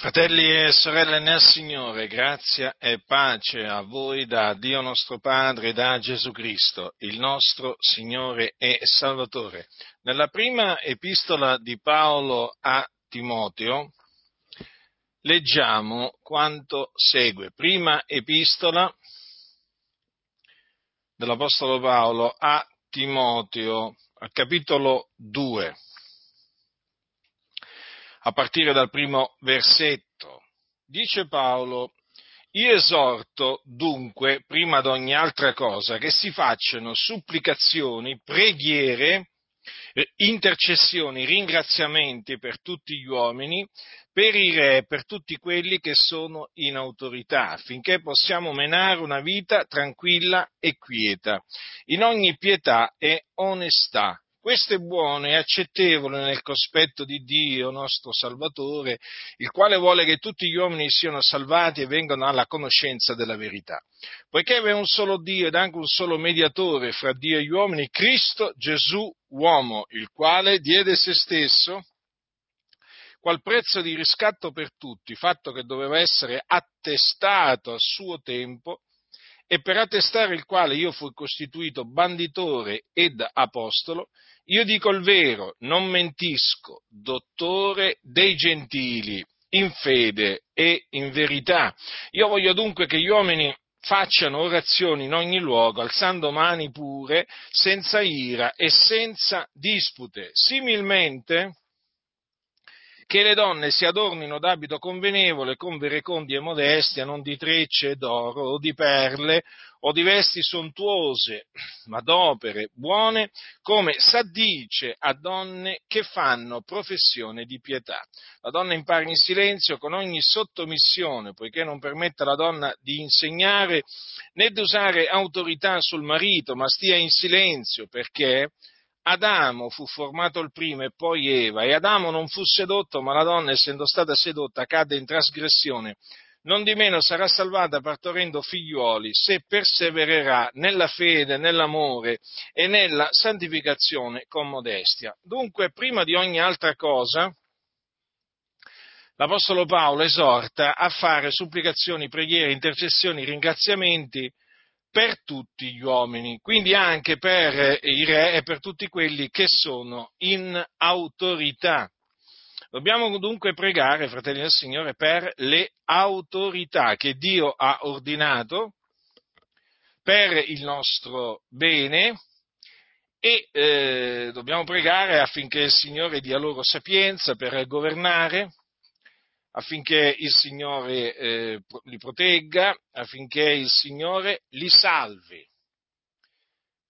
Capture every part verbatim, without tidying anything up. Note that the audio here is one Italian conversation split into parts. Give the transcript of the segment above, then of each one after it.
Fratelli e sorelle nel Signore, grazia e pace a voi da Dio nostro Padre e da Gesù Cristo, il nostro Signore e Salvatore. Nella prima epistola di Paolo a Timoteo leggiamo quanto segue. Prima epistola dell'Apostolo Paolo a Timoteo, al capitolo due. A partire dal primo versetto, dice Paolo: «Io esorto dunque, prima d'ogni altra cosa, che si facciano supplicazioni, preghiere, intercessioni, ringraziamenti per tutti gli uomini, per i re, per tutti quelli che sono in autorità, affinché possiamo menare una vita tranquilla e quieta, in ogni pietà e onestà. Questo è buono e accettevole nel cospetto di Dio, nostro Salvatore, il quale vuole che tutti gli uomini siano salvati e vengano alla conoscenza della verità. Poiché vi è un solo Dio ed anche un solo mediatore fra Dio e gli uomini, Cristo Gesù uomo, il quale diede se stesso qual prezzo di riscatto per tutti, fatto che doveva essere attestato a suo tempo, e per attestare il quale io fui costituito banditore ed apostolo, io dico il vero, non mentisco, dottore dei gentili, in fede e in verità. Io voglio dunque che gli uomini facciano orazioni in ogni luogo, alzando mani pure, senza ira e senza dispute. Similmente, che le donne si adornino d'abito convenevole, con verecondia e modestia, non di trecce d'oro o di perle o di vesti sontuose, ma d'opere buone, come s'addice a donne che fanno professione di pietà. La donna impari in silenzio con ogni sottomissione, poiché non permette alla donna di insegnare né di usare autorità sul marito, ma stia in silenzio, perché Adamo fu formato il primo e poi Eva, e Adamo non fu sedotto, ma la donna, essendo stata sedotta, cadde in trasgressione. Nondimeno sarà salvata partorendo figliuoli, se persevererà nella fede, nell'amore e nella santificazione con modestia». Dunque, prima di ogni altra cosa, l'Apostolo Paolo esorta a fare supplicazioni, preghiere, intercessioni, ringraziamenti per tutti gli uomini, quindi anche per i re e per tutti quelli che sono in autorità. Dobbiamo dunque pregare, fratelli del Signore, per le autorità che Dio ha ordinato per il nostro bene e eh, dobbiamo pregare affinché il Signore dia loro sapienza per governare, affinché il Signore eh, li protegga, affinché il Signore li salvi,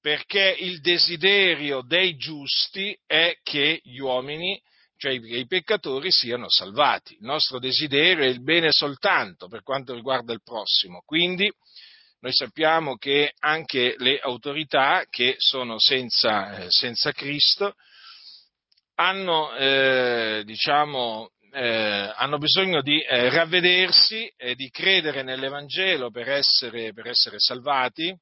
perché il desiderio dei giusti è che gli uomini, cioè che i peccatori, siano salvati. Il nostro desiderio è il bene soltanto per quanto riguarda il prossimo, quindi noi sappiamo che anche le autorità che sono senza, eh, senza Cristo hanno, eh, diciamo, Eh, hanno bisogno di eh, ravvedersi e eh, di credere nell'Evangelo per essere, per essere salvati,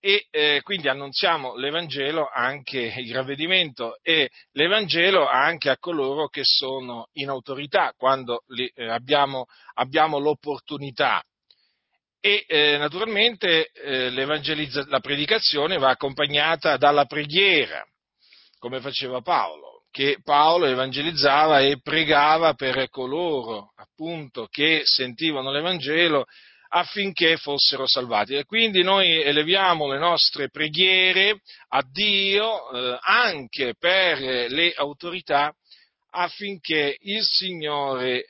e eh, quindi annunziamo l'Evangelo, anche il ravvedimento e l'Evangelo anche a coloro che sono in autorità quando li, eh, abbiamo, abbiamo l'opportunità. E eh, naturalmente eh, l'evangelizza- la predicazione va accompagnata dalla preghiera, come faceva Paolo. Che Paolo evangelizzava e pregava per coloro, appunto, che sentivano l'Evangelo affinché fossero salvati. E quindi noi eleviamo le nostre preghiere a Dio eh, anche per le autorità, affinché il Signore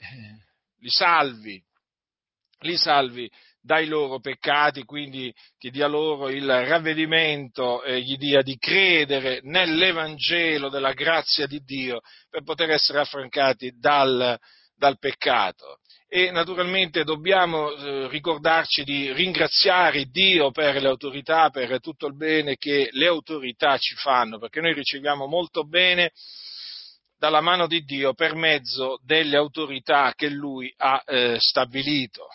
li salvi, li salvi dai loro peccati, quindi che dia loro il ravvedimento, eh, gli dia di credere nell'Evangelo della grazia di Dio per poter essere affrancati dal, dal peccato. E naturalmente dobbiamo eh, ricordarci di ringraziare Dio per le autorità, per tutto il bene che le autorità ci fanno, perché noi riceviamo molto bene dalla mano di Dio per mezzo delle autorità che Lui ha eh, stabilito.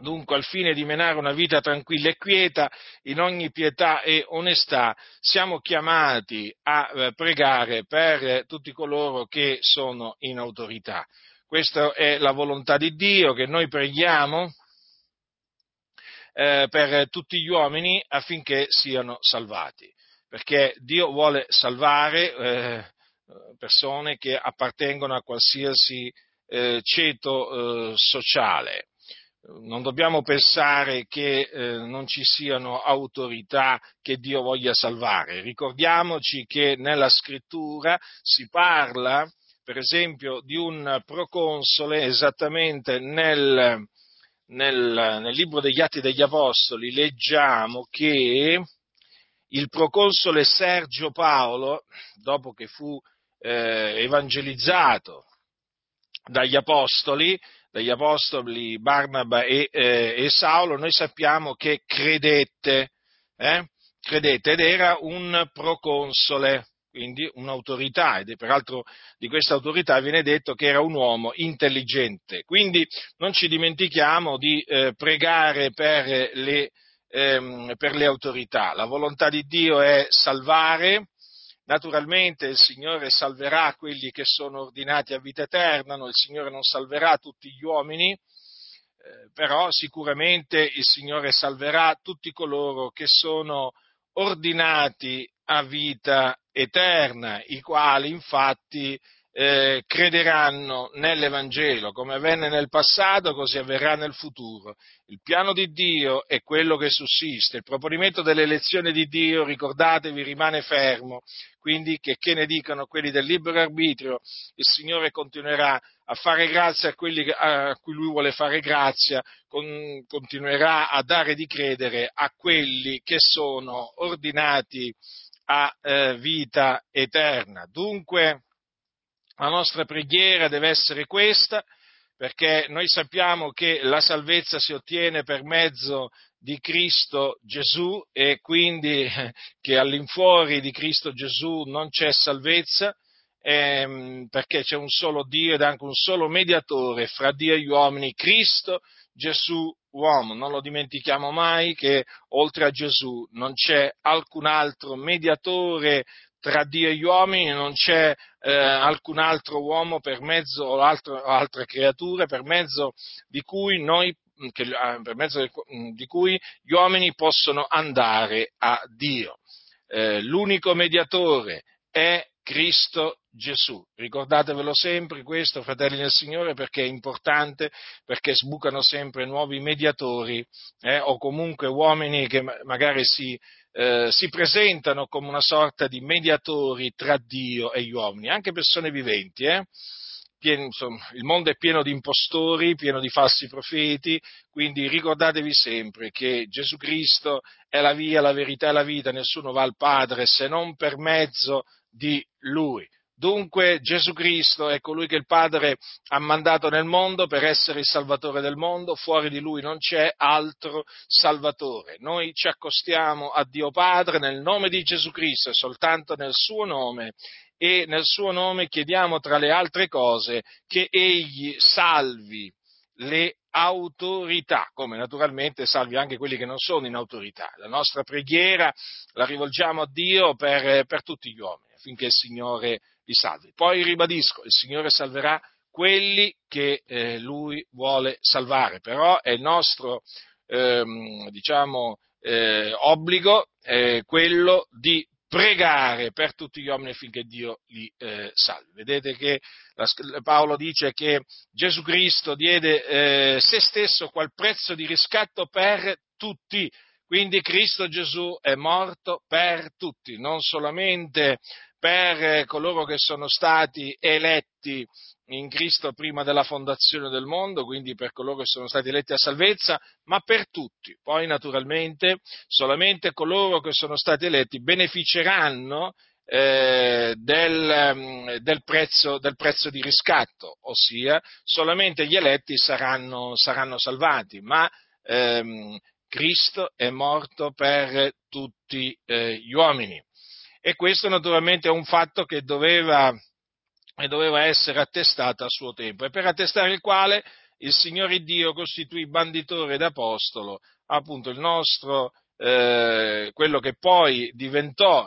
Dunque, al fine di menare una vita tranquilla e quieta, in ogni pietà e onestà, siamo chiamati a pregare per tutti coloro che sono in autorità. Questa è la volontà di Dio, che noi preghiamo eh, per tutti gli uomini affinché siano salvati, perché Dio vuole salvare eh, persone che appartengono a qualsiasi eh, ceto eh, sociale. Non dobbiamo pensare che eh, non ci siano autorità che Dio voglia salvare. Ricordiamoci che nella Scrittura si parla, per esempio, di un proconsole esattamente nel, nel, nel libro degli Atti degli Apostoli. Leggiamo che il proconsole Sergio Paolo, dopo che fu eh, evangelizzato dagli Apostoli, dagli Apostoli Barnaba e, eh, e Saulo, noi sappiamo che credette, eh? credette ed era un proconsole, quindi un'autorità, ed è peraltro di questa autorità viene detto che era un uomo intelligente. Quindi non ci dimentichiamo di eh, pregare per le, ehm, per le autorità. La volontà di Dio è salvare. Naturalmente il Signore salverà quelli che sono ordinati a vita eterna, il Signore non salverà tutti gli uomini, eh, però sicuramente il Signore salverà tutti coloro che sono ordinati a vita eterna, i quali infatti eh, crederanno nell'Evangelo. Come avvenne nel passato, così avverrà nel futuro. Il piano di Dio è quello che sussiste, il proponimento dell'elezione di Dio, ricordatevi, rimane fermo. Quindi, che, che ne dicano quelli del libero arbitrio, il Signore continuerà a fare grazia a quelli a cui Lui vuole fare grazia, con, continuerà a dare di credere a quelli che sono ordinati a eh, vita eterna. Dunque, la nostra preghiera deve essere questa, perché noi sappiamo che la salvezza si ottiene per mezzo di Cristo Gesù, e quindi che all'infuori di Cristo Gesù non c'è salvezza, ehm, perché c'è un solo Dio ed anche un solo mediatore fra Dio e gli uomini, Cristo Gesù uomo. Non lo dimentichiamo mai che oltre a Gesù non c'è alcun altro mediatore tra Dio e gli uomini, non c'è eh, alcun altro uomo per mezzo o altro, altra creatura per mezzo di cui noi Che, per mezzo di cui gli uomini possono andare a Dio. Eh, l'unico mediatore è Cristo Gesù. Ricordatevelo sempre questo, fratelli del Signore, perché è importante, perché sbucano sempre nuovi mediatori eh, o comunque uomini che magari si, eh, si presentano come una sorta di mediatori tra Dio e gli uomini, anche persone viventi, eh? Pieno, insomma, il mondo è pieno di impostori, pieno di falsi profeti, quindi ricordatevi sempre che Gesù Cristo è la via, la verità e la vita, nessuno va al Padre se non per mezzo di Lui. Dunque Gesù Cristo è colui che il Padre ha mandato nel mondo per essere il Salvatore del mondo, fuori di Lui non c'è altro Salvatore. Noi ci accostiamo a Dio Padre nel nome di Gesù Cristo e soltanto nel suo nome, e nel suo nome chiediamo, tra le altre cose, che Egli salvi le autorità, come naturalmente salvi anche quelli che non sono in autorità. La nostra preghiera la rivolgiamo a Dio per, per tutti gli uomini, affinché il Signore li salvi. Poi ribadisco, il Signore salverà quelli che eh, Lui vuole salvare, però è il nostro, ehm, diciamo, eh, obbligo eh, quello di pregare per tutti gli uomini affinché Dio li eh, salvi. Vedete che la, Paolo dice che Gesù Cristo diede eh, se stesso qual prezzo di riscatto per tutti, quindi Cristo Gesù è morto per tutti, non solamente per eh, coloro che sono stati eletti in Cristo prima della fondazione del mondo, quindi per coloro che sono stati eletti a salvezza, ma per tutti. Poi naturalmente solamente coloro che sono stati eletti beneficeranno eh, del, del, prezzo, del prezzo di riscatto, ossia solamente gli eletti saranno, saranno salvati, ma ehm, Cristo è morto per tutti eh, gli uomini. E questo naturalmente è un fatto che doveva e doveva essere attestata a suo tempo, e per attestare il quale il Signore Dio costituì banditore ed apostolo, appunto il nostro, eh, quello che poi diventò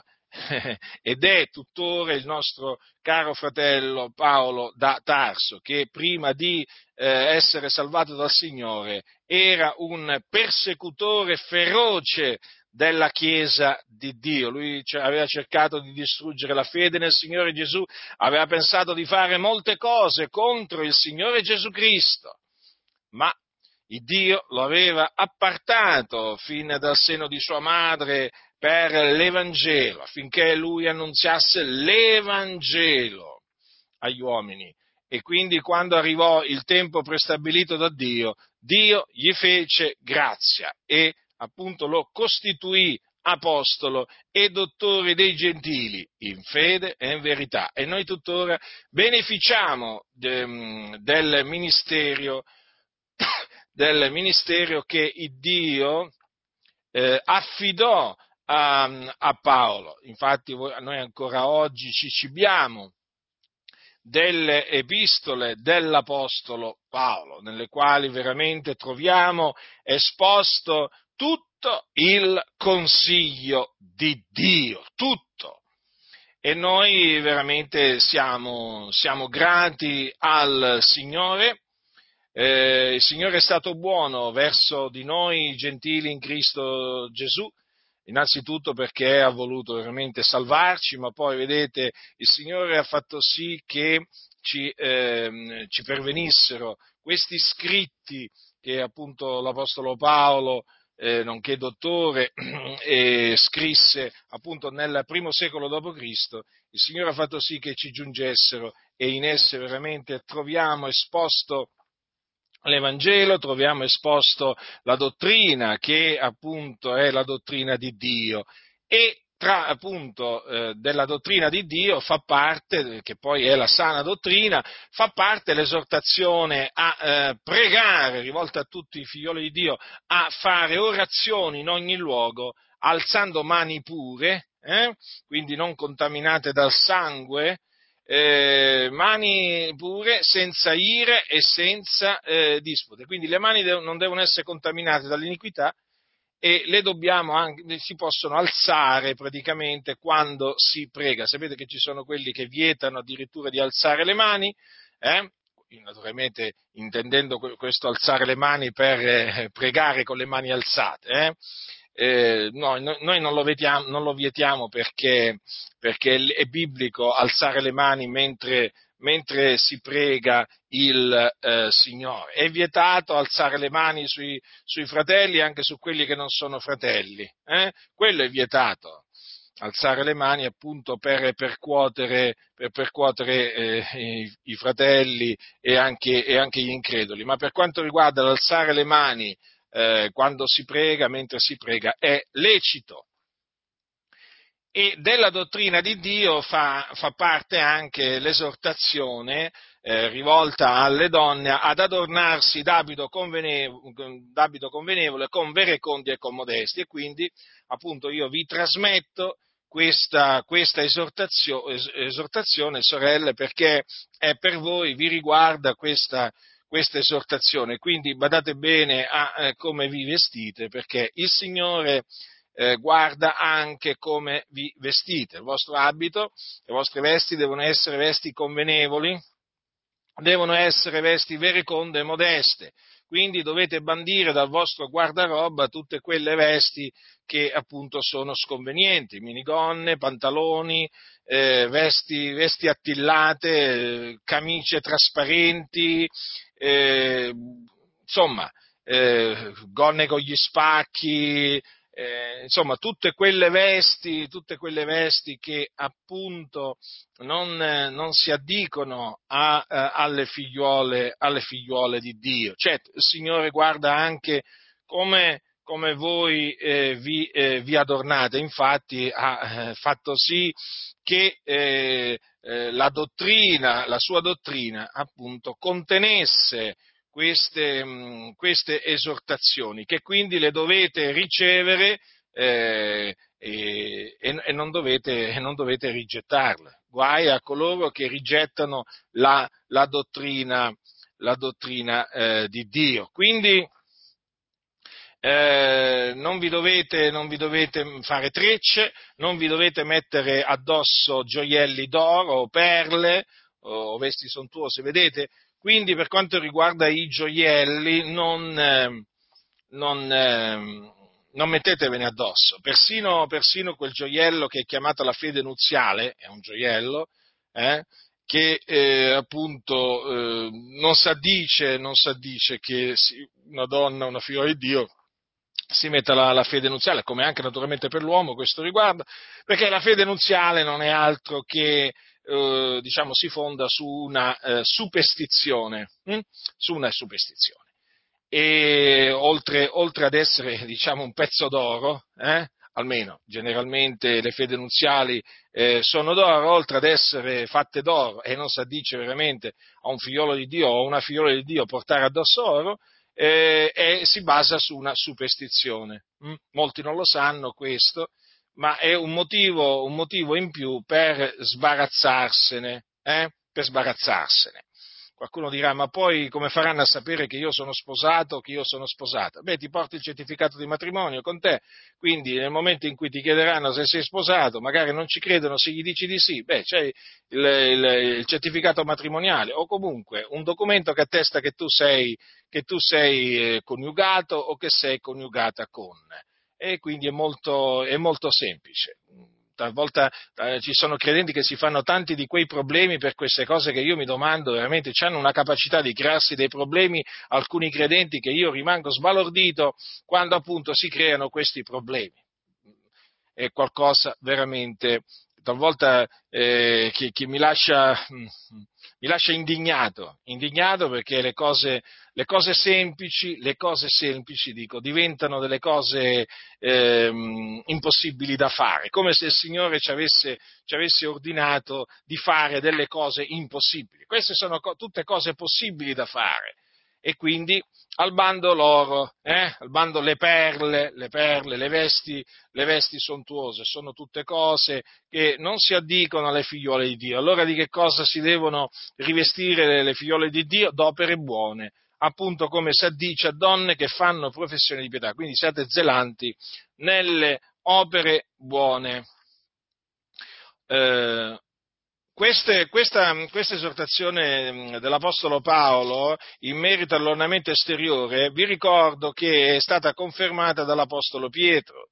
ed è tuttora il nostro caro fratello Paolo da Tarso, che prima di eh, essere salvato dal Signore era un persecutore feroce della Chiesa di Dio. Lui aveva cercato di distruggere la fede nel Signore Gesù, aveva pensato di fare molte cose contro il Signore Gesù Cristo, ma il Dio lo aveva appartato fin dal seno di sua madre per l'Evangelo, affinché lui annunziasse l'Evangelo agli uomini. E quindi quando arrivò il tempo prestabilito da Dio, Dio gli fece grazia e appunto lo costituì apostolo e dottore dei gentili in fede e in verità. E noi tuttora beneficiamo del ministerio del ministero che Dio eh, affidò a, a Paolo. Infatti noi ancora oggi ci cibiamo delle epistole dell'apostolo Paolo, nelle quali veramente troviamo esposto tutto il consiglio di Dio, tutto. E noi veramente siamo, siamo grati al Signore. Eh, il Signore è stato buono verso di noi gentili in Cristo Gesù, innanzitutto perché ha voluto veramente salvarci, ma poi vedete il Signore ha fatto sì che ci, eh, ci pervenissero questi scritti che appunto l'Apostolo Paolo, eh, nonché dottore, eh, scrisse appunto nel primo secolo dopo Cristo. Il Signore ha fatto sì che ci giungessero e in esse veramente troviamo esposto l'Evangelo, troviamo esposto la dottrina che appunto è la dottrina di Dio, e tra appunto eh, della dottrina di Dio fa parte, che poi è la sana dottrina, fa parte l'esortazione a eh, pregare, rivolta a tutti i figlioli di Dio, a fare orazioni in ogni luogo, alzando mani pure, eh, quindi non contaminate dal sangue, Eh, mani pure, senza ire e senza eh, dispute. Quindi le mani de- non devono essere contaminate dall'iniquità, e le dobbiamo anche, si possono alzare praticamente quando si prega. Sapete che ci sono quelli che vietano addirittura di alzare le mani, eh? Naturalmente intendendo questo alzare le mani per eh, pregare con le mani alzate, eh? Eh, no, no, noi non lo vietiamo, non lo vietiamo perché, perché è biblico alzare le mani mentre, mentre si prega il eh, Signore. È vietato alzare le mani sui, sui fratelli, anche su quelli che non sono fratelli. Eh? Quello è vietato, alzare le mani appunto per percuotere, per percuotere eh, i, i fratelli e anche, e anche gli increduli. Ma per quanto riguarda l'alzare le mani Eh, quando si prega, mentre si prega, è lecito. E della dottrina di Dio fa, fa parte anche l'esortazione eh, rivolta alle donne ad adornarsi d'abito convenevole, d'abito convenevole con verecondia e con modestia. E quindi appunto io vi trasmetto questa, questa esortazione, esortazione, sorelle, perché è per voi, vi riguarda questa questa esortazione. Quindi badate bene a eh, come vi vestite, perché il Signore eh, guarda anche come vi vestite. Il vostro abito, le vostre vesti devono essere vesti convenevoli, devono essere vesti vereconde e modeste. Quindi dovete bandire dal vostro guardaroba tutte quelle vesti che appunto sono sconvenienti, minigonne, pantaloni, eh, vesti, vesti attillate, eh, camicie trasparenti, eh, insomma, eh, gonne con gli spacchi, eh, insomma, tutte quelle vesti, tutte quelle vesti che appunto non, eh, non si addicono a, eh, alle figliuole, alle figliuole di Dio. Certo, il Signore guarda anche come, come voi eh, vi, eh, vi adornate. Infatti ha eh, fatto sì che eh, eh, la dottrina, la sua dottrina appunto contenesse Queste, queste esortazioni, che quindi le dovete ricevere eh, e, e, non dovete, e non dovete rigettarle. Guai a coloro che rigettano la, la dottrina, la dottrina eh, di Dio. Quindi eh, non vi dovete, non vi dovete fare trecce, non vi dovete mettere addosso gioielli d'oro o perle o vesti sontuose, vedete? Quindi per quanto riguarda i gioielli non, eh, non, eh, non mettetevene addosso, persino, persino quel gioiello che è chiamato la fede nuziale, è un gioiello, eh, che eh, appunto eh, non s'addice, non s'addice che una donna, una figlia di Dio, si metta la, la fede nuziale, come anche naturalmente per l'uomo questo riguarda, perché la fede nuziale non è altro che, eh, diciamo, si fonda su una eh, superstizione, hm? su una superstizione. E oltre, oltre ad essere, diciamo, un pezzo d'oro, eh? almeno generalmente le fede nuziali eh, sono d'oro, oltre ad essere fatte d'oro, e non si addice veramente a un figliolo di Dio o a una figliola di Dio portare addosso oro, eh, e si basa su una superstizione. Mm? Molti non lo sanno questo, ma è un motivo, un motivo in più per sbarazzarsene, eh? per sbarazzarsene. Qualcuno dirà, ma poi come faranno a sapere che io sono sposato o che io sono sposata? Beh, ti porti il certificato di matrimonio con te, quindi nel momento in cui ti chiederanno se sei sposato, magari non ci credono, se gli dici di sì, beh, c'è il, il, il certificato matrimoniale o comunque un documento che attesta che tu sei, che tu sei coniugato o che sei coniugata con. E quindi è molto, è molto semplice. Talvolta eh, ci sono credenti che si fanno tanti di quei problemi per queste cose che io mi domando veramente, hanno una capacità di crearsi dei problemi alcuni credenti che io rimango sbalordito quando appunto si creano questi problemi. È qualcosa veramente, talvolta eh, che, che mi lascia, mi lascia indignato, indignato perché le cose, le cose semplici, le cose semplici dico, diventano delle cose eh, impossibili da fare, come se il Signore ci avesse, ci avesse ordinato di fare delle cose impossibili. Queste sono co- tutte cose possibili da fare. E quindi al bando l'oro, eh? al bando le perle, le perle, le vesti, le vesti sontuose, sono tutte cose che non si addicono alle figliole di Dio. Allora di che cosa si devono rivestire le figliole di Dio? D'opere buone, appunto come si addice a donne che fanno professione di pietà, quindi siate zelanti nelle opere buone. Eh, Queste, questa, questa esortazione dell'Apostolo Paolo in merito all'ornamento esteriore, vi ricordo che è stata confermata dall'Apostolo Pietro,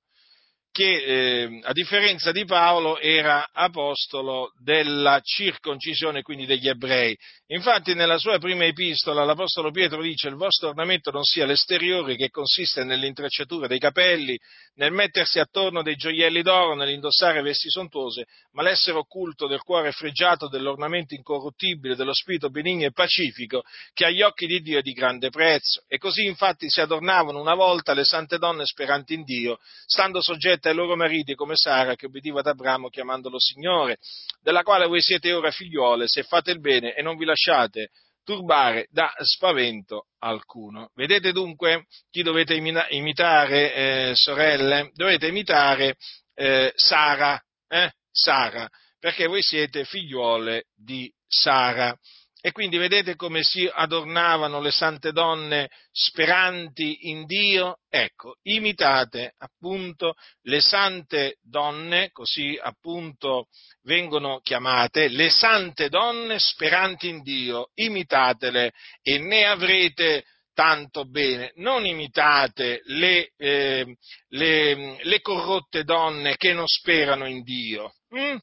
che eh, a differenza di Paolo era apostolo della circoncisione, quindi degli ebrei. Infatti nella sua prima epistola l'Apostolo Pietro dice: il vostro ornamento non sia l'esteriore, che consiste nell'intrecciatura dei capelli, nel mettersi attorno dei gioielli d'oro, nell'indossare vesti sontuose, ma l'essere occulto del cuore fregiato, dell'ornamento incorruttibile, dello spirito benigno e pacifico, che agli occhi di Dio è di grande prezzo. E così infatti si adornavano una volta le sante donne speranti in Dio, stando soggette ai loro mariti, come Sara, che obbediva ad Abramo chiamandolo Signore, della quale voi siete ora figliuole, se fate il bene e non vi lasciate turbare da spavento alcuno. Vedete dunque chi dovete imitare, eh, sorelle? Dovete imitare eh, Sara, eh? Sara, perché voi siete figliuole di Sara. E quindi vedete come si adornavano le sante donne speranti in Dio? Ecco, imitate appunto le sante donne, così appunto vengono chiamate, le sante donne speranti in Dio, imitatele e ne avrete tanto bene. Non imitate le, eh, le, le corrotte donne che non sperano in Dio. Mm?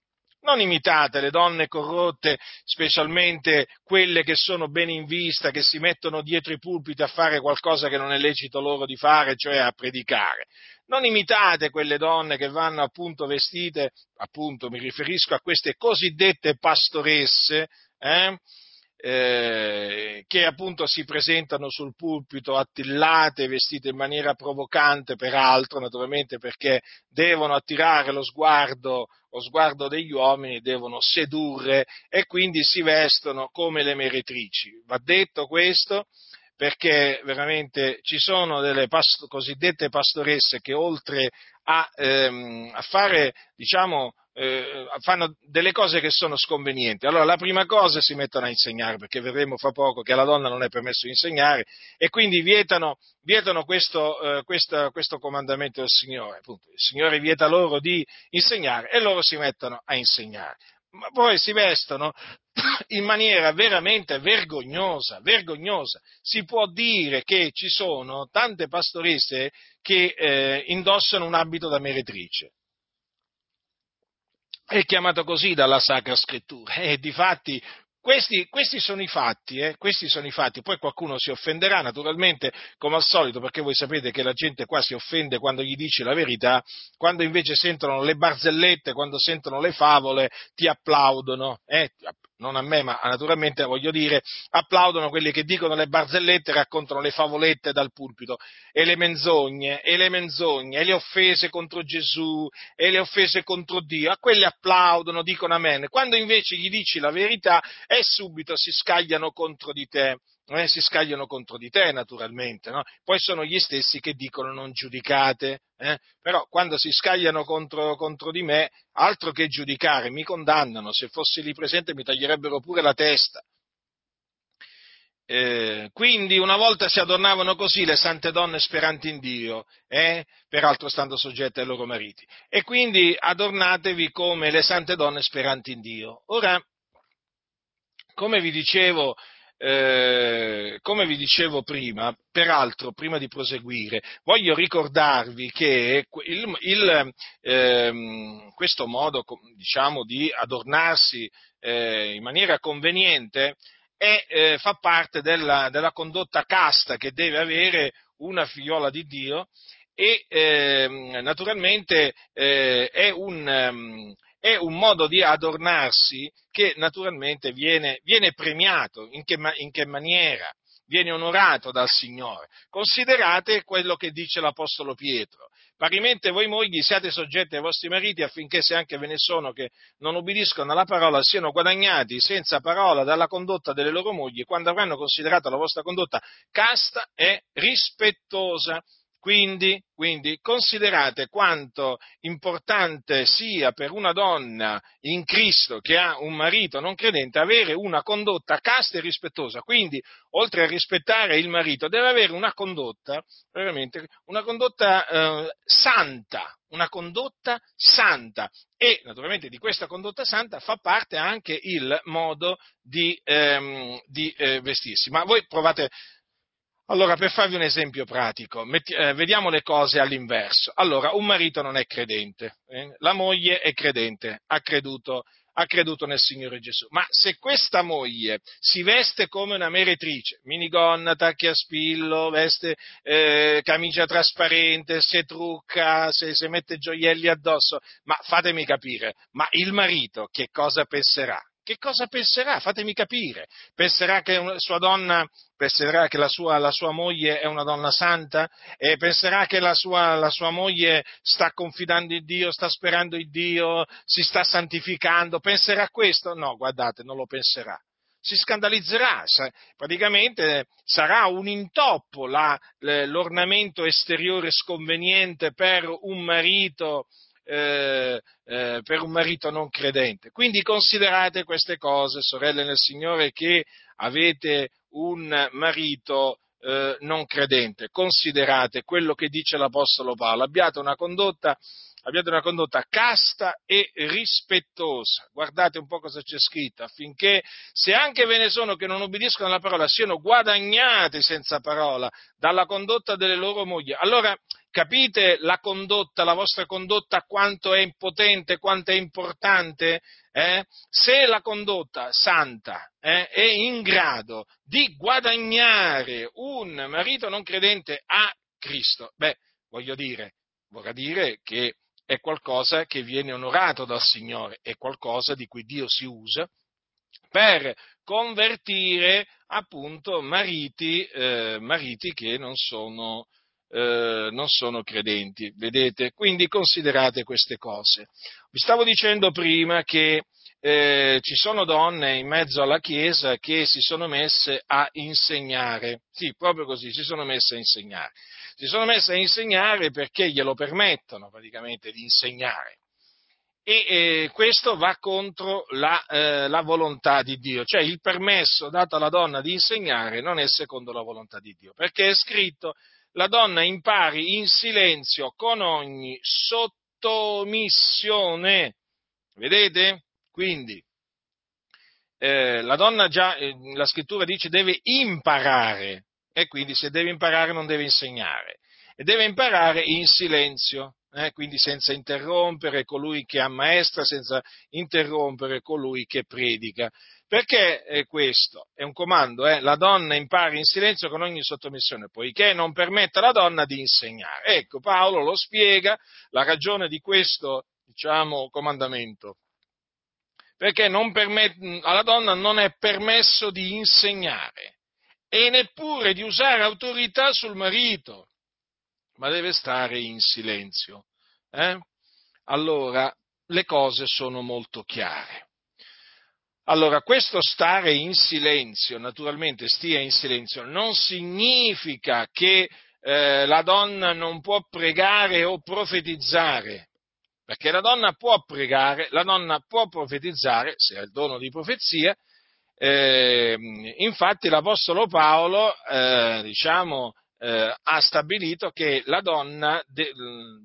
Non imitate le donne corrotte, specialmente quelle che sono ben in vista, che si mettono dietro i pulpiti a fare qualcosa che non è lecito loro di fare, cioè a predicare. Non imitate quelle donne che vanno appunto vestite, appunto mi riferisco a queste cosiddette pastoresse, eh? Eh, che appunto si presentano sul pulpito attillate, vestite in maniera provocante, peraltro naturalmente perché devono attirare lo sguardo, lo sguardo degli uomini, devono sedurre e quindi si vestono come le meretrici. Va detto questo perché veramente ci sono delle pasto, cosiddette pastoresse che oltre a, ehm, a fare, diciamo, eh, fanno delle cose che sono sconvenienti. Allora la prima cosa, si mettono a insegnare, perché vedremo fra poco che alla donna non è permesso di insegnare, e quindi vietano, vietano questo, eh, questa, questo comandamento del Signore, appunto. Il Signore vieta loro di insegnare e loro si mettono a insegnare. Ma poi si vestono in maniera veramente vergognosa, vergognosa. Si può dire che ci sono tante pastoresse che eh, indossano un abito da meretrice. È chiamato così dalla Sacra Scrittura. E difatti questi, questi sono i fatti, eh, questi sono i fatti. Poi qualcuno si offenderà, naturalmente, come al solito, perché voi sapete che la gente qua si offende quando gli dici la verità, quando invece sentono le barzellette, quando sentono le favole, ti applaudono, eh, non a me, ma naturalmente voglio dire, applaudono quelli che dicono le barzellette, raccontano le favolette dal pulpito, e le menzogne, e le menzogne, e le offese contro Gesù, e le offese contro Dio, a quelli applaudono, dicono amen. Quando invece gli dici la verità, e subito si scagliano contro di te. Eh, si scagliano contro di te, naturalmente, no? Poi sono gli stessi che dicono non giudicate, eh? Però quando si scagliano contro, contro di me, altro che giudicare, mi condannano, se fossi lì presente mi taglierebbero pure la testa. Eh, quindi una volta si adornavano così le sante donne speranti in Dio, eh? Peraltro stando soggette ai loro mariti, e quindi adornatevi come le sante donne speranti in Dio. Ora, come vi dicevo, Eh, come vi dicevo prima, peraltro, prima di proseguire, voglio ricordarvi che il, il, ehm, questo modo, diciamo, di adornarsi eh, in maniera conveniente è, eh, fa parte della, della condotta casta che deve avere una figliola di Dio, e ehm, naturalmente eh, è un... Ehm, è un modo di adornarsi che naturalmente viene, viene premiato, in che, in che maniera? Viene onorato dal Signore. Considerate quello che dice l'Apostolo Pietro. Parimente voi mogli siate soggette ai vostri mariti, affinché se anche ve ne sono che non ubbidiscono alla parola, siano guadagnati senza parola dalla condotta delle loro mogli, quando avranno considerato la vostra condotta casta e rispettosa. Quindi, quindi considerate quanto importante sia per una donna in Cristo che ha un marito non credente avere una condotta casta e rispettosa. Quindi, oltre a rispettare il marito, deve avere una condotta, veramente, una condotta eh, santa, una condotta santa. E naturalmente di questa condotta santa fa parte anche il modo di, ehm, di eh, vestirsi. Ma voi provate. Allora, per farvi un esempio pratico, metti, eh, vediamo le cose all'inverso. Allora, un marito non è credente, eh? La moglie è credente, ha creduto, ha creduto nel Signore Gesù. Ma se questa moglie si veste come una meretrice, minigonna, tacchi a spillo, veste eh, camicia trasparente, se trucca, se, se mette gioielli addosso, ma fatemi capire, ma il marito che cosa penserà? Che cosa penserà? Fatemi capire. Penserà che una sua donna, penserà che la sua, la sua moglie è una donna santa? E penserà che la sua, la sua moglie sta confidando in Dio, sta sperando in Dio, si sta santificando? Penserà questo? No, guardate, non lo penserà. Si scandalizzerà, praticamente sarà un intoppo la, l'ornamento esteriore sconveniente per un marito Eh, eh, per un marito non credente. Quindi considerate queste cose, sorelle nel Signore, che avete un marito eh, non credente. Considerate quello che dice l'Apostolo Paolo. Abbiate una condotta, abbiate una condotta casta e rispettosa. Guardate un po' cosa c'è scritto: affinché se anche ve ne sono che non obbediscono alla parola, siano guadagnati senza parola dalla condotta delle loro mogli. Allora, capite la condotta, la vostra condotta, quanto è potente, quanto è importante? Eh? Se la condotta santa eh, è in grado di guadagnare un marito non credente a Cristo, beh, voglio dire, vorrà dire che è qualcosa che viene onorato dal Signore, è qualcosa di cui Dio si usa per convertire appunto mariti, eh, mariti che non sono Eh, non sono credenti, vedete? Quindi considerate queste cose. Vi stavo dicendo prima che eh, ci sono donne in mezzo alla Chiesa che si sono messe a insegnare, sì, proprio così, si sono messe a insegnare. Si sono messe a insegnare perché glielo permettono praticamente di insegnare. e eh, questo va contro la, eh, la volontà di Dio, cioè il permesso dato alla donna di insegnare non è secondo la volontà di Dio, perché è scritto: la donna impari in silenzio con ogni sottomissione. Vedete? Quindi eh, la donna già, eh, la scrittura dice, deve imparare, e quindi se deve imparare non deve insegnare, e deve imparare in silenzio, eh, quindi senza interrompere colui che ammaestra, senza interrompere colui che predica. Perché eh, questo è un comando, eh? La donna impari in silenzio con ogni sottomissione, poiché non permette alla donna di insegnare. Ecco, Paolo lo spiega, la ragione di questo, diciamo, comandamento. Perché non permet- alla donna non è permesso di insegnare e neppure di usare autorità sul marito, ma deve stare in silenzio. Eh? Allora, le cose sono molto chiare. Allora, questo stare in silenzio, naturalmente stia in silenzio, non significa che eh, la donna non può pregare o profetizzare, perché la donna può pregare, la donna può profetizzare, se ha il dono di profezia. Eh, infatti l'Apostolo Paolo, eh, diciamo, eh, ha stabilito che la donna, de,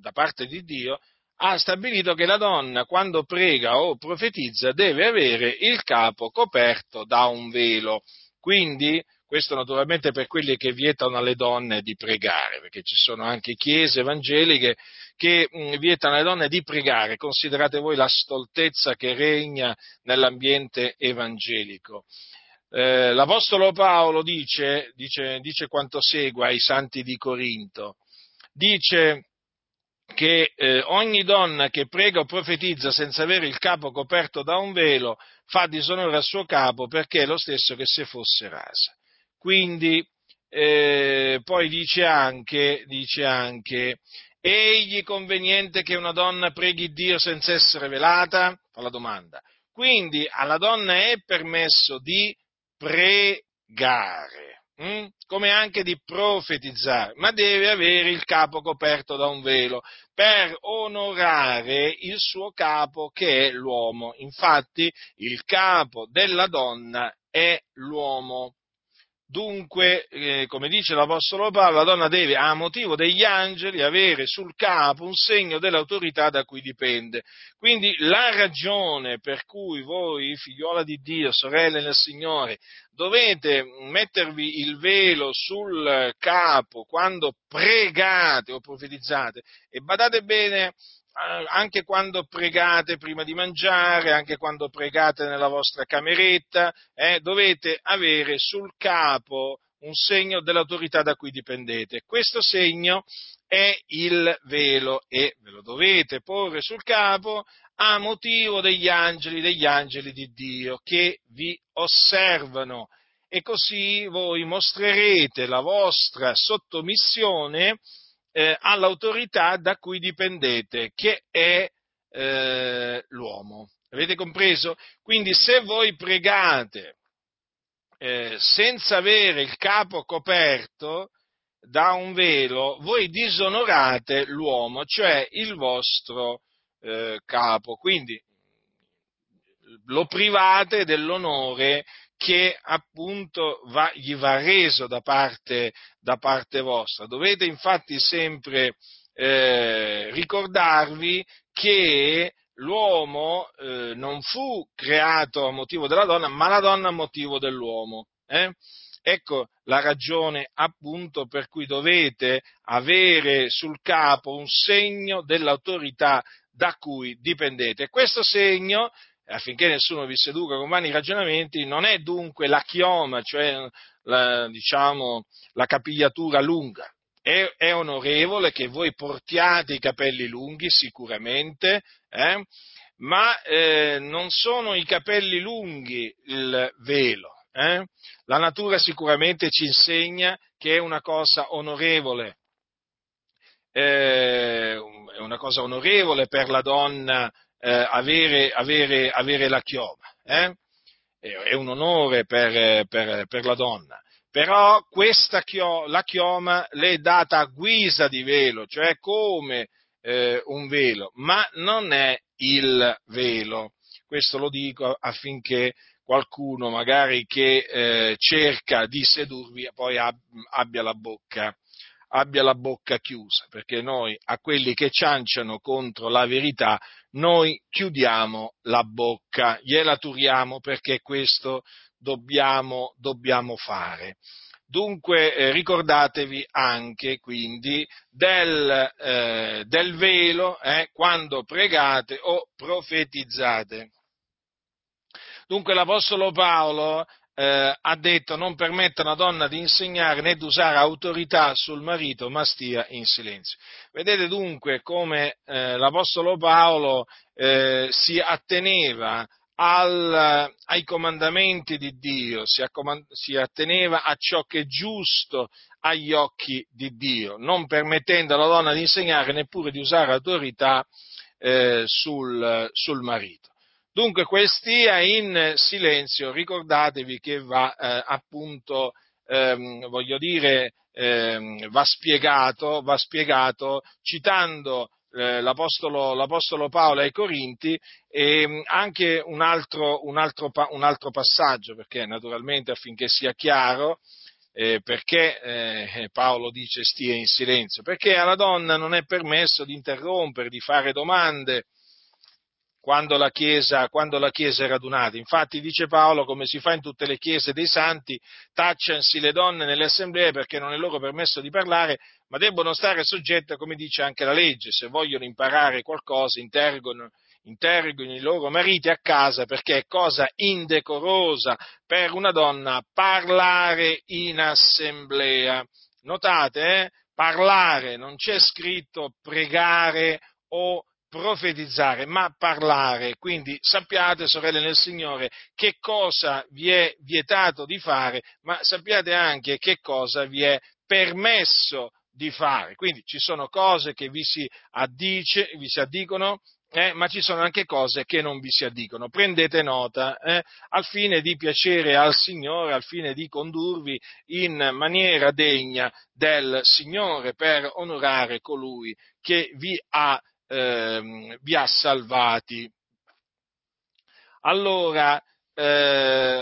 da parte di Dio, ha stabilito che la donna, quando prega o profetizza, deve avere il capo coperto da un velo. Quindi, questo naturalmente per quelli che vietano alle donne di pregare, perché ci sono anche chiese evangeliche che vietano alle donne di pregare. Considerate voi la stoltezza che regna nell'ambiente evangelico. Eh, l'Apostolo Paolo dice, dice, dice quanto segue ai santi di Corinto. Dice che eh, ogni donna che prega o profetizza senza avere il capo coperto da un velo fa disonore al suo capo, perché è lo stesso che se fosse rasa. Quindi eh, poi dice anche, dice anche, egli conveniente che una donna preghi Dio senza essere velata? Fa la domanda. Quindi alla donna è permesso di pregare, come anche di profetizzare, ma deve avere il capo coperto da un velo per onorare il suo capo, che è l'uomo. Infatti il capo della donna è l'uomo. Dunque, eh, come dice l'Apostolo Paolo, la donna deve, a motivo degli angeli, avere sul capo un segno dell'autorità da cui dipende. Quindi la ragione per cui voi, figliuola di Dio, sorelle nel Signore, dovete mettervi il velo sul capo quando pregate o profetizzate, e badate bene, anche quando pregate prima di mangiare, anche quando pregate nella vostra cameretta, eh, dovete avere sul capo un segno dell'autorità da cui dipendete. Questo segno è il velo, e ve lo dovete porre sul capo a motivo degli angeli, degli angeli di Dio che vi osservano, e così voi mostrerete la vostra sottomissione Eh, all'autorità da cui dipendete, che è eh, l'uomo. Avete compreso? Quindi se voi pregate eh, senza avere il capo coperto da un velo, voi disonorate l'uomo, cioè il vostro eh, capo, quindi lo private dell'onore che appunto va, gli va reso da parte, da parte vostra. Dovete infatti sempre eh, ricordarvi che l'uomo eh, non fu creato a motivo della donna, ma la donna a motivo dell'uomo. Eh? Ecco la ragione appunto per cui dovete avere sul capo un segno dell'autorità da cui dipendete. Questo segno, affinché nessuno vi seduca con vani ragionamenti, non è dunque la chioma, cioè la, diciamo, la capigliatura lunga. È, è onorevole che voi portiate i capelli lunghi, sicuramente, eh? ma eh, non sono i capelli lunghi il velo. Eh? La natura sicuramente ci insegna che è una cosa onorevole. Eh, è una cosa onorevole per la donna Eh, avere, avere, avere la chioma, eh? È un onore per, per, per la donna, però questa chioma, la chioma le è data a guisa di velo, cioè come eh, un velo, ma non è il velo. Questo lo dico affinché qualcuno magari che eh, cerca di sedurvi poi abbia la bocca, abbia la bocca chiusa, perché noi a quelli che cianciano contro la verità noi chiudiamo la bocca, gliela turiamo, perché questo dobbiamo, dobbiamo fare. Dunque eh, ricordatevi anche quindi del, eh, del velo eh, quando pregate o profetizzate. Dunque l'Apostolo Paolo eh, ha detto: non permetta a una donna di insegnare né di usare autorità sul marito, ma stia in silenzio. Vedete dunque come eh, l'Apostolo Paolo eh, si atteneva Al, ai comandamenti di Dio, si, accomand- si atteneva a ciò che è giusto agli occhi di Dio, non permettendo alla donna di insegnare neppure di usare autorità eh, sul, sul marito. Dunque quel stia in silenzio, ricordatevi che va eh, appunto, ehm, voglio dire, ehm, va spiegato, va spiegato citando L'Apostolo, l'Apostolo Paolo ai Corinti, e anche un altro, un altro, un altro passaggio, perché naturalmente affinché sia chiaro eh, perché eh, Paolo dice stia in silenzio, perché alla donna non è permesso di interrompere, di fare domande quando la Chiesa, quando la Chiesa è radunata. Infatti dice Paolo, come si fa in tutte le Chiese dei Santi, tacciansi le donne nelle assemblee perché non è loro permesso di parlare, ma debbono stare soggette, come dice anche la legge. Se vogliono imparare qualcosa, interrogano, interrogano i loro mariti a casa, perché è cosa indecorosa per una donna parlare in assemblea. Notate, eh? Parlare, non c'è scritto pregare o profetizzare, ma parlare. Quindi sappiate, sorelle nel Signore, che cosa vi è vietato di fare, ma sappiate anche che cosa vi è permesso di fare. Quindi ci sono cose che vi si addice, vi si addicono, eh, ma ci sono anche cose che non vi si addicono. Prendete nota, eh, al fine di piacere al Signore, al fine di condurvi in maniera degna del Signore, per onorare colui che vi ha, eh, vi ha salvati. Allora, Eh,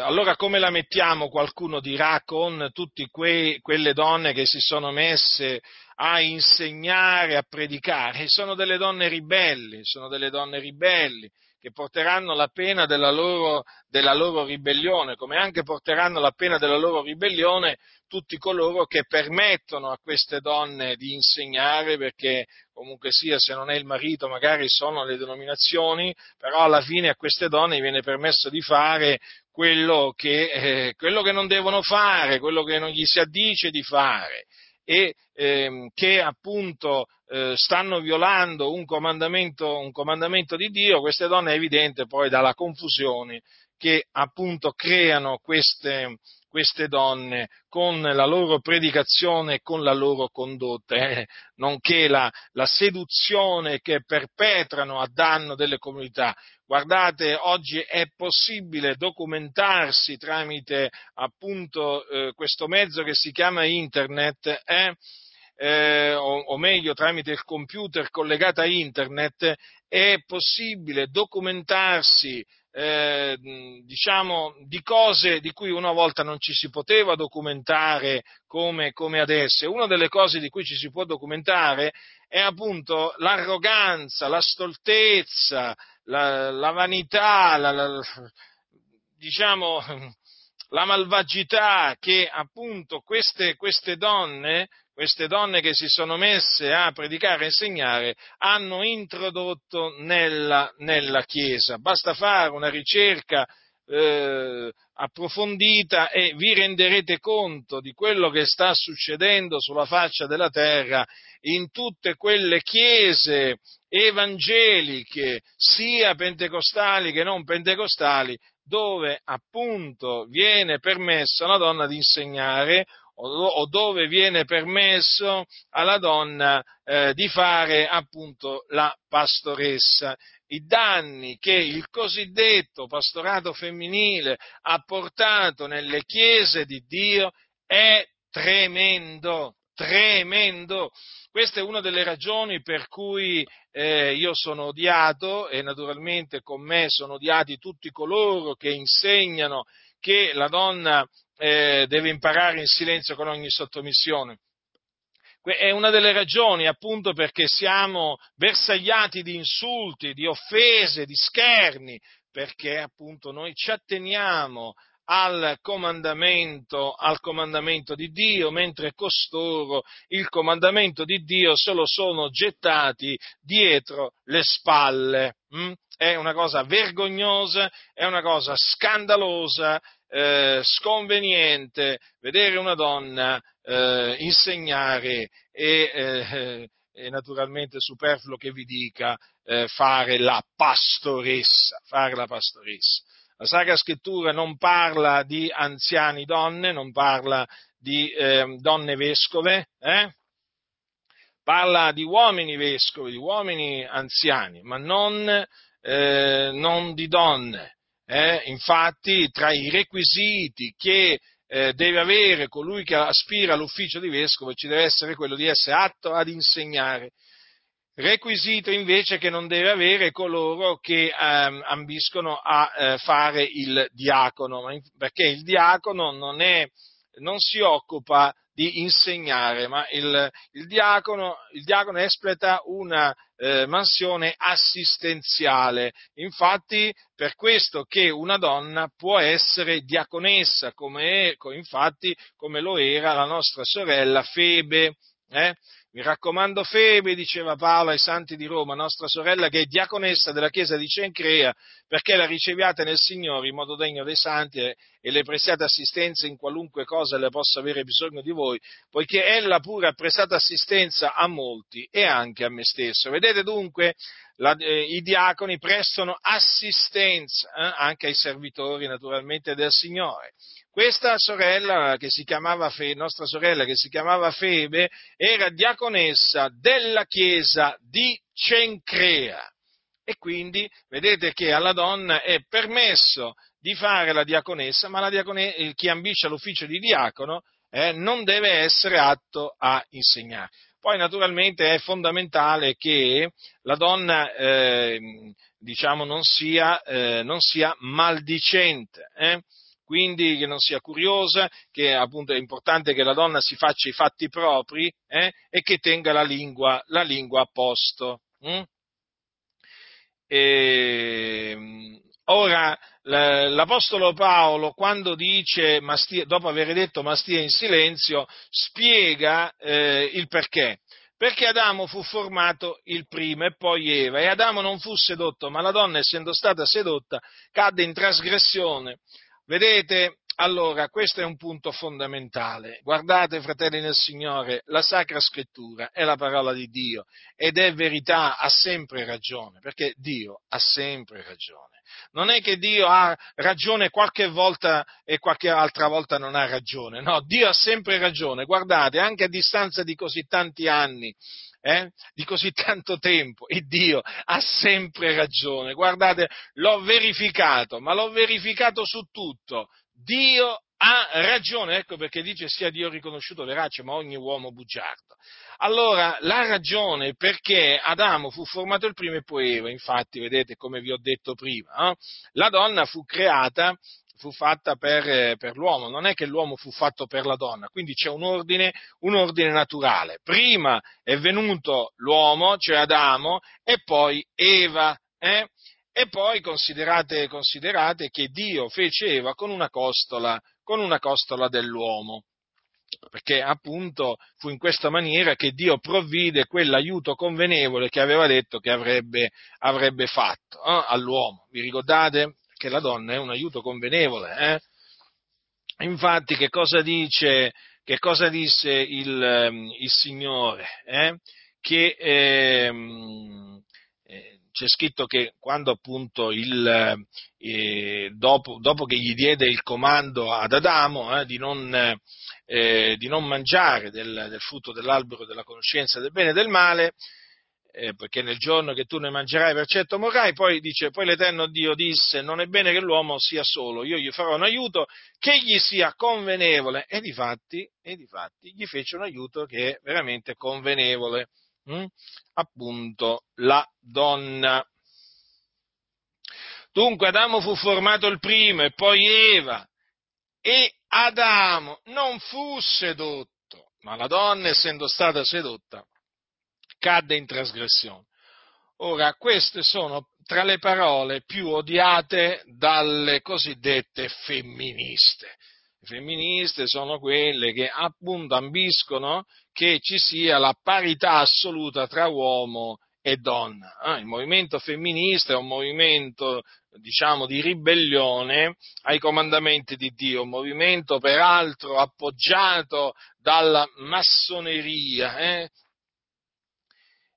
allora come la mettiamo, qualcuno dirà, con tutte quelle donne che si sono messe a insegnare, a predicare? Sono delle donne ribelli, sono delle donne ribelli che porteranno la pena della loro, della loro ribellione, come anche porteranno la pena della loro ribellione tutti coloro che permettono a queste donne di insegnare, perché comunque sia, se non è il marito magari sono le denominazioni, però alla fine a queste donne viene permesso di fare quello che, eh, quello che non devono fare, quello che non gli si addice di fare, e ehm, che appunto eh, stanno violando un comandamento, un comandamento di Dio. Queste donne, è evidente poi dalla confusione che appunto creano queste, queste donne con la loro predicazione e con la loro condotta, eh, nonché la, la seduzione che perpetrano a danno delle comunità. Guardate, oggi è possibile documentarsi tramite appunto eh, questo mezzo che si chiama internet, eh, eh, o, o meglio tramite il computer collegato a internet è possibile documentarsi Eh, diciamo di cose di cui una volta non ci si poteva documentare come, come adesso. Una delle cose di cui ci si può documentare è appunto l'arroganza, la stoltezza, la, la vanità, la, la, diciamo la malvagità che appunto queste, queste donne, queste donne che si sono messe a predicare e insegnare hanno introdotto nella, nella Chiesa. Basta fare una ricerca eh, approfondita e vi renderete conto di quello che sta succedendo sulla faccia della terra in tutte quelle chiese evangeliche, sia pentecostali che non pentecostali, dove appunto viene permesso alla donna di insegnare, o dove viene permesso alla donna eh, di fare appunto la pastoressa. I danni che il cosiddetto pastorato femminile ha portato nelle chiese di Dio è tremendo, tremendo. Questa è una delle ragioni per cui eh, io sono odiato, e naturalmente con me sono odiati tutti coloro che insegnano che la donna eh, deve imparare in silenzio con ogni sottomissione. È una delle ragioni, appunto, perché siamo bersagliati di insulti, di offese, di scherni, perché appunto noi ci atteniamo al comandamento, al comandamento di Dio, mentre costoro il comandamento di Dio se lo sono gettati dietro le spalle. Mm? È una cosa vergognosa, è una cosa scandalosa, eh, sconveniente vedere una donna eh, insegnare e eh, è naturalmente superfluo che vi dica eh, fare la pastoressa, fare la pastoressa. La Sacra Scrittura non parla di anziani donne, non parla di eh, donne vescove, eh? Parla di uomini vescovi, di uomini anziani, ma non, eh, non di donne. Eh? Infatti, tra i requisiti che eh, deve avere colui che aspira all'ufficio di vescovo ci deve essere quello di essere atto ad insegnare. Requisito invece che non deve avere coloro che ehm, ambiscono a eh, fare il diacono, perché il diacono non è, non si occupa di insegnare, ma il, il diacono, il diacono espleta una eh, mansione assistenziale. Infatti, per questo che una donna può essere diaconessa, come è, infatti, come lo era la nostra sorella Febe. Eh? Mi raccomando Febe, diceva Paolo ai Santi di Roma, nostra sorella che è diaconessa della chiesa di Cencrea, perché la riceviate nel Signore in modo degno dei Santi e le prestate assistenza in qualunque cosa le possa avere bisogno di voi, poiché ella pure ha prestato assistenza a molti e anche a me stesso. Vedete dunque, la, eh, i diaconi prestano assistenza eh, anche ai servitori naturalmente del Signore. Questa sorella che si chiamava Febe, nostra sorella che si chiamava Febe, era diaconessa della chiesa di Cencrea e quindi vedete che alla donna è permesso di fare la diaconessa, ma la diacone- chi ambisce all'ufficio di diacono eh, non deve essere atto a insegnare. Poi naturalmente è fondamentale che la donna eh, diciamo non sia, eh, non sia maldicente, eh? Quindi che non sia curiosa, che appunto è importante che la donna si faccia i fatti propri eh, e che tenga la lingua, la lingua a posto. Mm? E, ora, l'Apostolo Paolo, quando dice, ma stia, dopo aver detto ma stia in silenzio, spiega eh, il perché. Perché Adamo fu formato il primo e poi Eva, e Adamo non fu sedotto, ma la donna, essendo stata sedotta, cadde in trasgressione. Vedete, allora, questo è un punto fondamentale. Guardate, fratelli nel Signore, la Sacra Scrittura è la parola di Dio ed è verità, ha sempre ragione, perché Dio ha sempre ragione. Non è che Dio ha ragione qualche volta e qualche altra volta non ha ragione, no, Dio ha sempre ragione. Guardate, anche a distanza di così tanti anni, Eh? di così tanto tempo, e Dio ha sempre ragione. Guardate, l'ho verificato, ma l'ho verificato su tutto. Dio ha ragione, ecco perché dice sia Dio riconosciuto verace, ma ogni uomo bugiardo. Allora, la ragione perché Adamo fu formato il primo e poi Eva, infatti, vedete come vi ho detto prima, eh? La donna fu creata, fu fatta per, per l'uomo, non è che l'uomo fu fatto per la donna, quindi c'è un ordine, un ordine naturale. Prima è venuto l'uomo, cioè Adamo, e poi Eva, eh? E poi considerate, considerate che Dio fece Eva con una costola, con una costola dell'uomo, perché appunto fu in questa maniera che Dio provvide quell'aiuto convenevole che aveva detto che avrebbe, avrebbe fatto eh? all'uomo, vi ricordate? Che la donna è un aiuto convenevole. Eh? Infatti, che cosa dice? Che cosa disse il, il Signore? Eh? Che ehm, eh, c'è scritto che quando appunto il eh, dopo, dopo che gli diede il comando ad Adamo eh, di, non, eh, di non mangiare del, del frutto dell'albero della conoscenza del bene e del male, eh, perché nel giorno che tu ne mangerai per certo morrai. Poi dice, poi l'Eterno Dio disse: non è bene che l'uomo sia solo, io gli farò un aiuto che gli sia convenevole, e difatti, e difatti gli fece un aiuto che è veramente convenevole, mm? appunto la donna. Dunque Adamo fu formato il primo e poi Eva, e Adamo non fu sedotto, ma la donna, essendo stata sedotta, cadde in trasgressione. Ora, queste sono tra le parole più odiate dalle cosiddette femministe. Le femministe sono quelle che appunto ambiscono che ci sia la parità assoluta tra uomo e donna. Ah, il movimento femminista è un movimento, diciamo, di ribellione ai comandamenti di Dio, un movimento peraltro appoggiato dalla massoneria, eh,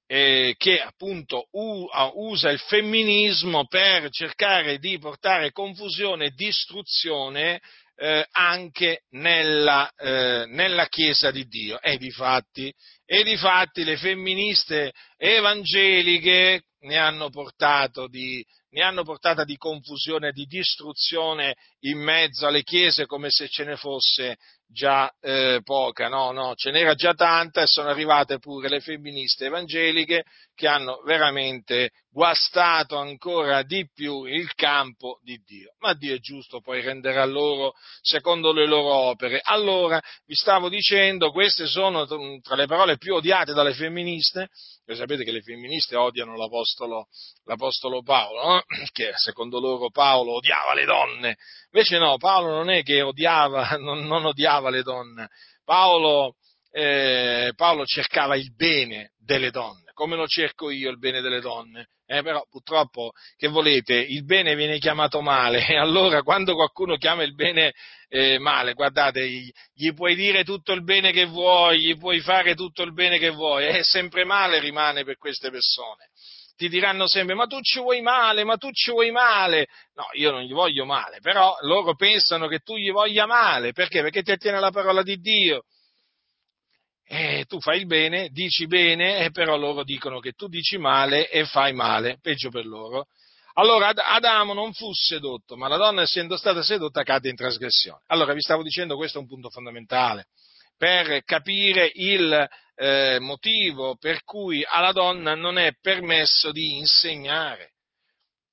eh, che appunto u- usa il femminismo per cercare di portare confusione e distruzione eh, anche nella, eh, nella Chiesa di Dio. E difatti, e difatti le femministe evangeliche ne hanno portato di ne hanno portata di confusione, di distruzione in mezzo alle chiese, come se ce ne fosse già eh, poca. No, no, ce n'era già tanta, e sono arrivate pure le femministe evangeliche che hanno veramente guastato ancora di più il campo di Dio. Ma Dio è giusto, poi renderà loro secondo le loro opere. Allora, vi stavo dicendo, queste sono tra le parole più odiate dalle femministe. Voi sapete che le femministe odiano l'apostolo, l'apostolo Paolo, no? Che secondo loro Paolo odiava le donne. Invece no, Paolo non è che odiava, non, non odiava le donne. Paolo, eh, Paolo cercava il bene delle donne, come lo cerco io il bene delle donne. Eh, però purtroppo, che volete, il bene viene chiamato male, e allora quando qualcuno chiama il bene eh, male, guardate, gli, gli puoi dire tutto il bene che vuoi, gli puoi fare tutto il bene che vuoi, e eh, sempre male rimane per queste persone. Ti diranno sempre: ma tu ci vuoi male, ma tu ci vuoi male. No, io non gli voglio male, però loro pensano che tu gli voglia male. Perché? Perché ti attiene alla parola di Dio. Eh, tu fai il bene, dici bene, eh, però loro dicono che tu dici male e fai male, peggio per loro. Allora Adamo non fu sedotto, ma la donna, essendo stata sedotta, cadde in trasgressione. Allora, vi stavo dicendo, questo è un punto fondamentale per capire il eh, motivo per cui alla donna non è permesso di insegnare.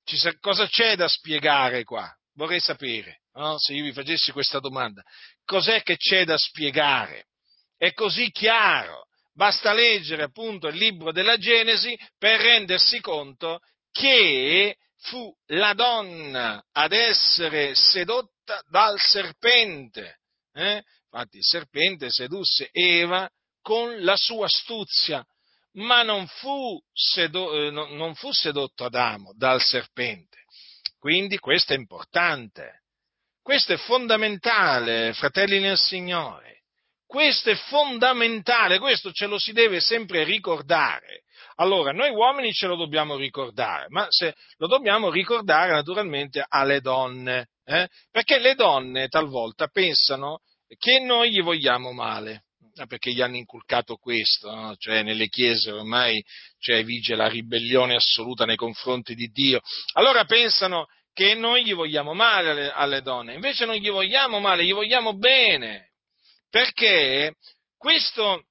Ci sa- cosa c'è da spiegare qua? Vorrei sapere, no? Se io vi facessi questa domanda: cos'è che c'è da spiegare? È così chiaro, basta leggere appunto il libro della Genesi per rendersi conto che fu la donna ad essere sedotta dal serpente. Eh? Infatti il serpente sedusse Eva con la sua astuzia, ma non fu, sedo- non fu sedotto Adamo dal serpente. Quindi questo è importante, questo è fondamentale, fratelli nel Signore. Questo è fondamentale, questo ce lo si deve sempre ricordare. Allora, noi uomini ce lo dobbiamo ricordare, ma se lo dobbiamo ricordare naturalmente alle donne, eh? Perché le donne talvolta pensano che noi gli vogliamo male, perché gli hanno inculcato questo, no? Cioè, nelle chiese ormai, cioè, vige la ribellione assoluta nei confronti di Dio. Allora pensano che noi gli vogliamo male alle, alle donne, invece non gli vogliamo male, gli vogliamo bene. Perché questo,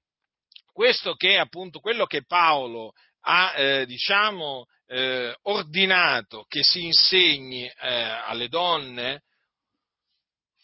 questo che appunto, quello che Paolo ha eh, diciamo eh, ordinato che si insegni eh, alle donne,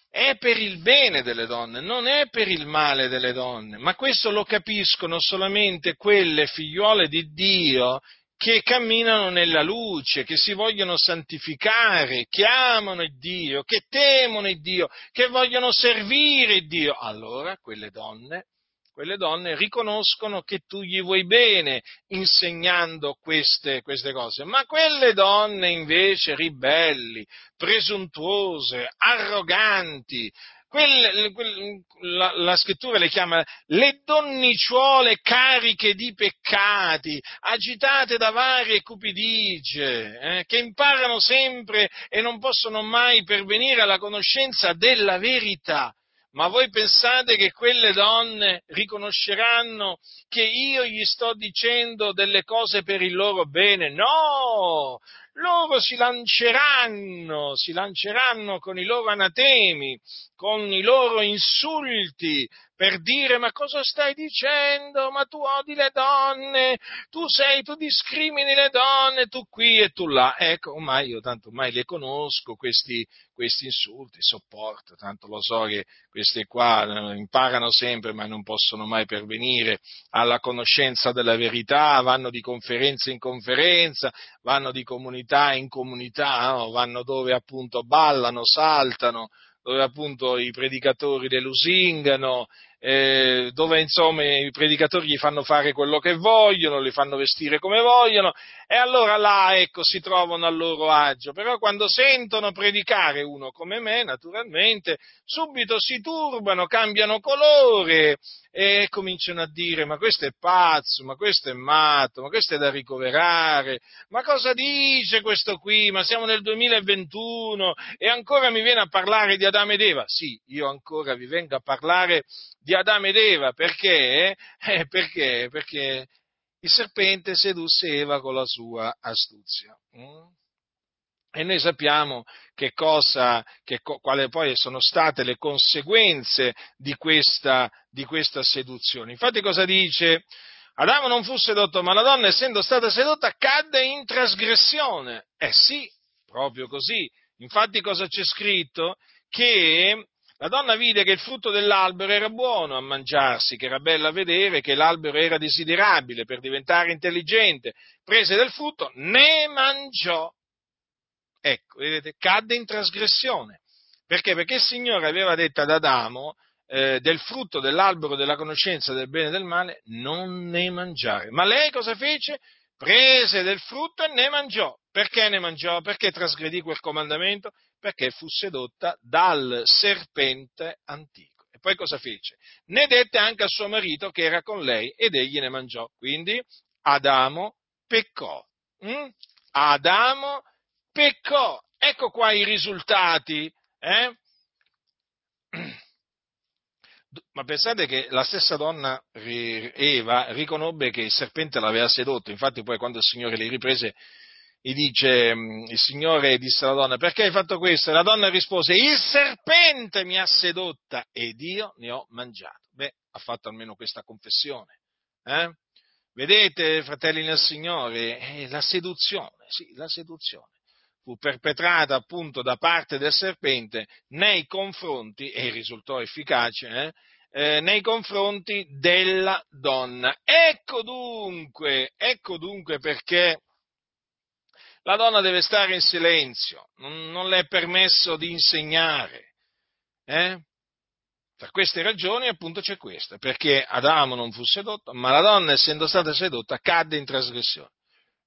è per il bene delle donne, non è per il male delle donne, ma questo lo capiscono solamente quelle figliuole di Dio che camminano nella luce, che si vogliono santificare, che amano il Dio, che temono il Dio, che vogliono servire il Dio. Allora quelle donne, quelle donne riconoscono che tu gli vuoi bene insegnando queste, queste cose, ma quelle donne invece ribelli, presuntuose, arroganti, Quelle, quelle, la, la scrittura le chiama le donnicciuole cariche di peccati, agitate da varie cupidigie, eh, che imparano sempre e non possono mai pervenire alla conoscenza della verità. Ma voi pensate che quelle donne riconosceranno che io gli sto dicendo delle cose per il loro bene? No! Loro si lanceranno, si lanceranno con i loro anatemi, con i loro insulti, per dire: ma cosa stai dicendo? Ma tu odi le donne, tu sei, tu discrimini le donne, tu qui e tu là. Ecco, ormai io tanto ormai le conosco questi, questi insulti, sopporto, tanto lo so che questi qua imparano sempre ma non possono mai pervenire alla conoscenza della verità, vanno di conferenza in conferenza, vanno di comunità in comunità, no? Vanno dove appunto ballano, saltano, dove appunto i predicatori le lusingano, eh, dove insomma i predicatori gli fanno fare quello che vogliono, li fanno vestire come vogliono, e allora là, ecco, si trovano al loro agio. Però quando sentono predicare uno come me, naturalmente, subito si turbano, cambiano colore e cominciano a dire: ma questo è pazzo, ma questo è matto, ma questo è da ricoverare, ma cosa dice questo qui, ma siamo nel duemilaventuno e ancora mi viene a parlare di Adamo ed Eva? Sì, io ancora vi vengo a parlare di Adamo ed Eva, perché? Eh, perché? Perché il serpente sedusse Eva con la sua astuzia. Mm? E noi sappiamo che cosa, che, quale poi sono state le conseguenze di questa, di questa seduzione. Infatti cosa dice? Adamo non fu sedotto, ma la donna, essendo stata sedotta, cadde in trasgressione. Eh sì, proprio così. Infatti cosa c'è scritto? Che la donna vide che il frutto dell'albero era buono a mangiarsi, che era bello a vedere, che l'albero era desiderabile per diventare intelligente. Prese del frutto, ne mangiò. Ecco, vedete, cadde in trasgressione. Perché? Perché il Signore aveva detto ad Adamo, eh, del frutto dell'albero della conoscenza del bene e del male, non ne mangiare. Ma lei cosa fece? Prese del frutto e ne mangiò. Perché ne mangiò? Perché trasgredì quel comandamento? Perché fu sedotta dal serpente antico. E poi cosa fece? Ne dette anche a suo marito che era con lei, ed egli ne mangiò. Quindi Adamo peccò. Mm? Adamo peccò. Ecco qua i risultati. Eh? Ma pensate che la stessa donna Eva riconobbe che il serpente l'aveva sedotto. Infatti poi quando il Signore le riprese, gli dice, il Signore disse alla donna: perché hai fatto questo? E la donna rispose: il serpente mi ha sedotta ed io ne ho mangiato. Beh, ha fatto almeno questa confessione. Eh? Vedete, fratelli nel Signore, eh, la seduzione, sì, la seduzione fu perpetrata appunto da parte del serpente nei confronti, e risultò efficace, eh, eh, nei confronti della donna. Ecco dunque, ecco dunque perché la donna deve stare in silenzio, non, non le è permesso di insegnare. Eh? Per queste ragioni appunto c'è questa, perché Adamo non fu sedotto, ma la donna, essendo stata sedotta, cadde in trasgressione.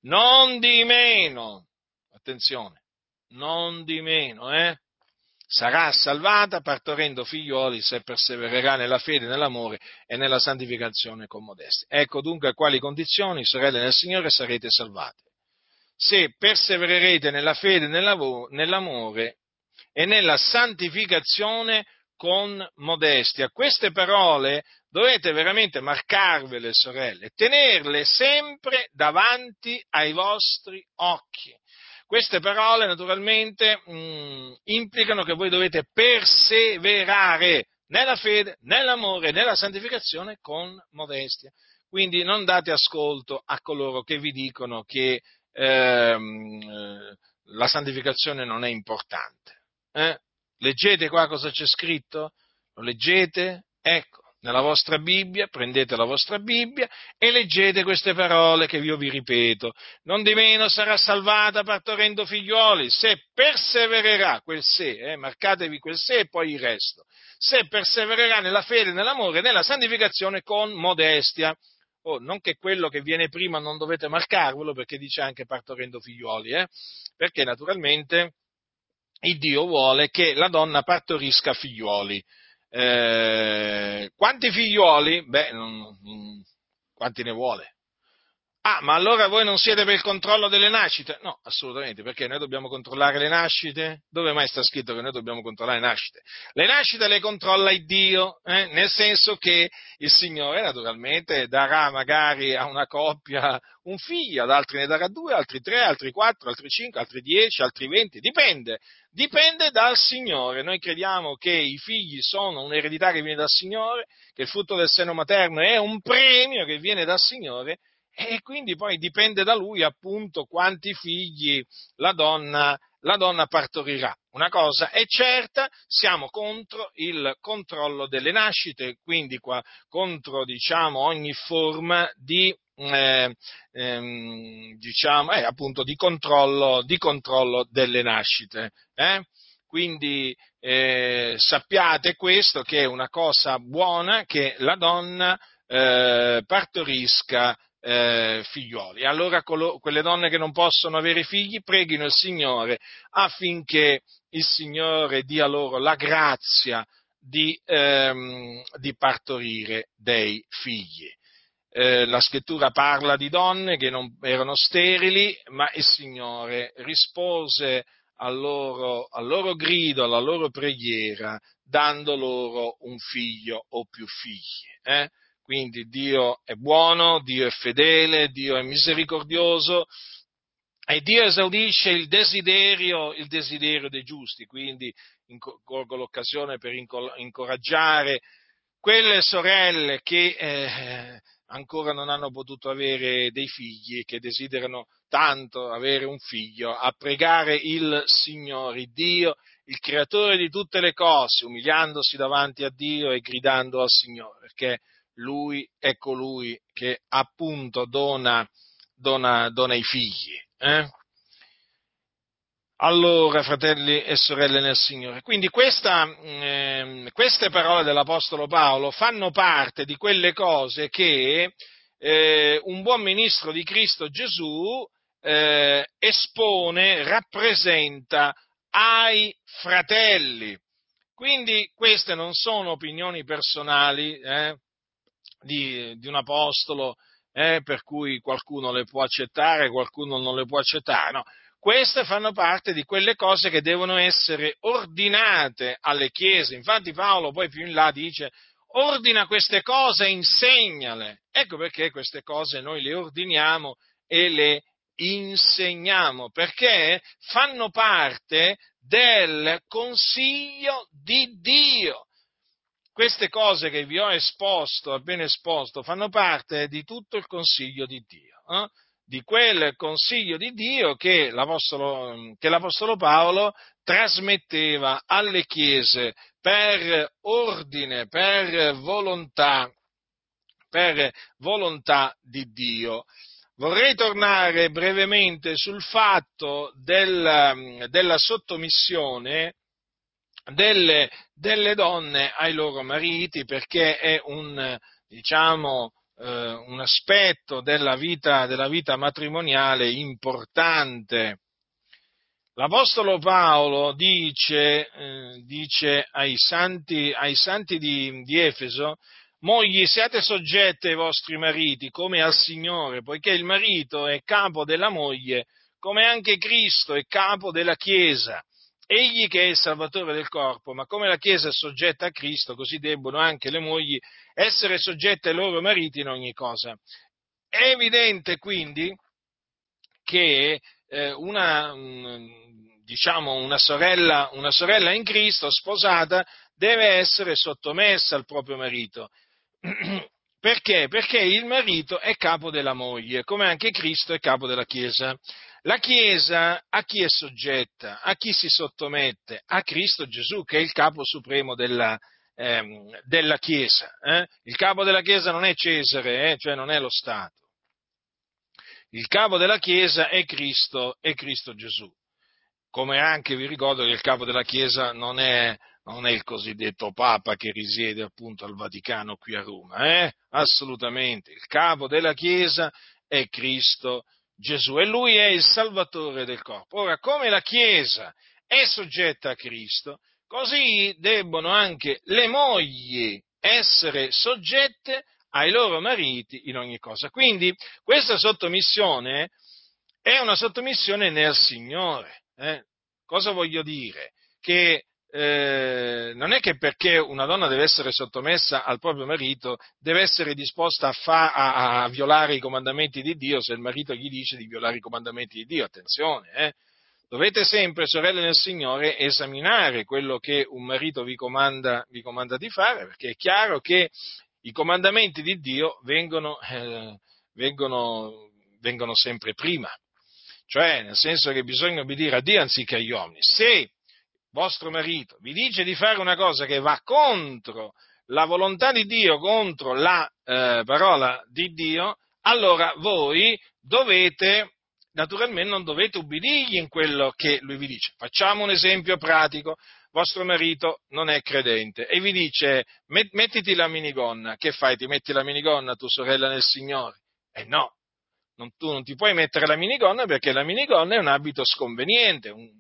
Non di meno, attenzione, non di meno, eh? Sarà salvata partorendo figlioli se persevererà nella fede, nell'amore e nella santificazione con modestia. Ecco dunque a quali condizioni, sorelle nel Signore, sarete salvate: se persevererete nella fede, nell'amore e nella santificazione con modestia. Queste parole dovete veramente marcarvele, sorelle, tenerle sempre davanti ai vostri occhi. Queste parole naturalmente mh, implicano che voi dovete perseverare nella fede, nell'amore, nella santificazione con modestia. Quindi non date ascolto a coloro che vi dicono che eh, la santificazione non è importante. Eh? Leggete qua cosa c'è scritto? Lo leggete? Ecco, nella vostra Bibbia, prendete la vostra Bibbia e leggete queste parole che io vi ripeto: non di meno sarà salvata partorendo figlioli, se persevererà, quel se, eh, marcatevi quel se e poi il resto, se persevererà nella fede, nell'amore, nella santificazione con modestia. Oh, non che quello che viene prima non dovete marcarvelo, perché dice anche partorendo figlioli, eh, perché naturalmente il Dio vuole che la donna partorisca figlioli. Eh, quanti figlioli? Beh, non, non, quanti ne vuole? Ah, ma allora voi non siete per il controllo delle nascite? No, assolutamente, perché noi dobbiamo controllare le nascite? Dove mai sta scritto che noi dobbiamo controllare le nascite? Le nascite le controlla il Dio, eh? Nel senso che il Signore naturalmente darà magari a una coppia un figlio, ad altri ne darà due, altri tre, altri quattro, altri cinque, altri dieci, altri venti, dipende, dipende dal Signore. Noi crediamo che i figli sono un'eredità che viene dal Signore, che il frutto del seno materno è un premio che viene dal Signore, e quindi poi dipende da lui appunto quanti figli la donna, la donna partorirà. Una cosa è certa, siamo contro il controllo delle nascite, quindi qua, contro diciamo ogni forma di eh, ehm, diciamo eh, appunto di controllo di controllo delle nascite. Eh? Quindi eh, sappiate questo, che è una cosa buona che la donna eh, partorisca Eh, figlioli. Allora colo, quelle donne che non possono avere figli preghino il Signore affinché il Signore dia loro la grazia di, ehm, di partorire dei figli. Eh, la scrittura parla di donne che non erano sterili, ma il Signore rispose al loro, al loro grido, alla loro preghiera, dando loro un figlio o più figli. Eh? Quindi Dio è buono, Dio è fedele, Dio è misericordioso e Dio esaudisce il desiderio, il desiderio dei giusti. Quindi colgo l'occasione per incoraggiare quelle sorelle che eh, ancora non hanno potuto avere dei figli, che desiderano tanto avere un figlio, a pregare il Signore, Dio, il creatore di tutte le cose, umiliandosi davanti a Dio e gridando al Signore, perché Lui è colui che appunto dona, dona, dona i figli. Eh? Allora, fratelli e sorelle nel Signore, quindi questa, eh, queste parole dell'Apostolo Paolo fanno parte di quelle cose che eh, un buon ministro di Cristo Gesù eh, espone, rappresenta ai fratelli. Quindi queste non sono opinioni personali, eh? Di, di un apostolo eh, per cui qualcuno le può accettare, qualcuno non le può accettare, no, queste fanno parte di quelle cose che devono essere ordinate alle chiese. Infatti Paolo poi più in là dice: ordina queste cose e insegnale. Ecco perché queste cose noi le ordiniamo e le insegniamo, perché fanno parte del consiglio di Dio. Queste cose che vi ho esposto, appena esposto, fanno parte di tutto il consiglio di Dio, eh? Di quel consiglio di Dio che l'Apostolo, che l'Apostolo Paolo trasmetteva alle chiese per ordine, per volontà, per volontà di Dio. Vorrei tornare brevemente sul fatto del, della sottomissione Delle, delle donne ai loro mariti, perché è un, diciamo, eh, un aspetto della vita, della vita matrimoniale importante. L'Apostolo Paolo dice, eh, dice ai santi, ai santi di, di Efeso: mogli, siate soggette ai vostri mariti come al Signore, poiché il marito è capo della moglie, come anche Cristo è capo della Chiesa, egli che è il salvatore del corpo. Ma come la Chiesa è soggetta a Cristo, così debbono anche le mogli essere soggette ai loro mariti in ogni cosa. È evidente quindi che eh, una, mh, diciamo una sorella, una sorella in Cristo sposata deve essere sottomessa al proprio marito. Perché? Perché il marito è capo della moglie, come anche Cristo è capo della Chiesa. La Chiesa a chi è soggetta? A chi si sottomette? A Cristo Gesù, che è il capo supremo della, ehm, della Chiesa. Eh? Il capo della Chiesa non è Cesare, eh? Cioè non è lo Stato. Il capo della Chiesa è Cristo, è Cristo Gesù. Come anche vi ricordo che il capo della Chiesa non è, non è il cosiddetto Papa che risiede appunto al Vaticano qui a Roma. Eh? Assolutamente, il capo della Chiesa è Cristo Gesù, e lui è il salvatore del corpo. Ora, come la Chiesa è soggetta a Cristo, così debbono anche le mogli essere soggette ai loro mariti in ogni cosa. Quindi questa sottomissione è una sottomissione nel Signore. Eh? Cosa voglio dire? Che eh, non è che perché una donna deve essere sottomessa al proprio marito deve essere disposta a, fa, a, a violare i comandamenti di Dio se il marito gli dice di violare i comandamenti di Dio. Attenzione, eh? Dovete sempre, sorelle nel Signore, esaminare quello che un marito vi comanda, vi comanda di fare, perché è chiaro che i comandamenti di Dio vengono, eh, vengono, vengono sempre prima. Cioè, nel senso che bisogna obbedire a Dio anziché agli uomini. Se vostro marito vi dice di fare una cosa che va contro la volontà di Dio, contro la eh, parola di Dio, allora voi dovete... naturalmente non dovete ubbidirgli in quello che lui vi dice. Facciamo un esempio pratico. Vostro marito non è credente e vi dice: mettiti la minigonna. Che fai? Ti metti la minigonna, tu sorella nel Signore? Eh no, non, tu non ti puoi mettere la minigonna, perché la minigonna è un abito sconveniente. Un...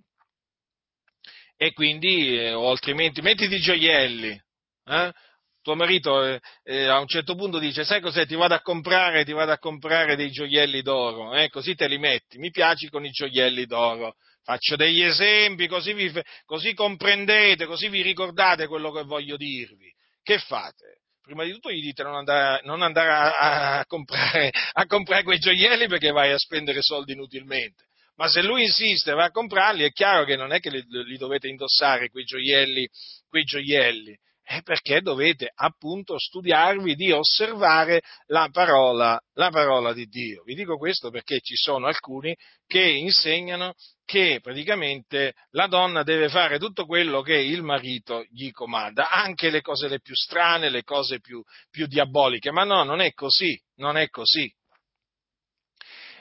E quindi, eh, o altrimenti, mettiti i gioielli. Eh? Tuo marito eh, eh, a un certo punto dice: sai cos'è, ti vado a comprare, ti vado a comprare dei gioielli d'oro, eh, così te li metti, mi piaci con i gioielli d'oro. Faccio degli esempi, così, vi, così comprendete, così vi ricordate quello che voglio dirvi. Che fate? Prima di tutto gli dite non andare, non andare a, a, comprare, a comprare quei gioielli, perché vai a spendere soldi inutilmente. Ma se lui insiste, va a comprarli, è chiaro che non è che li, li dovete indossare quei gioielli, quei gioielli. È perché dovete appunto studiarvi di osservare la parola, la parola di Dio. Vi dico questo perché ci sono alcuni che insegnano che praticamente la donna deve fare tutto quello che il marito gli comanda, anche le cose le più strane, le cose più, più diaboliche. Ma no, non è così, non è così.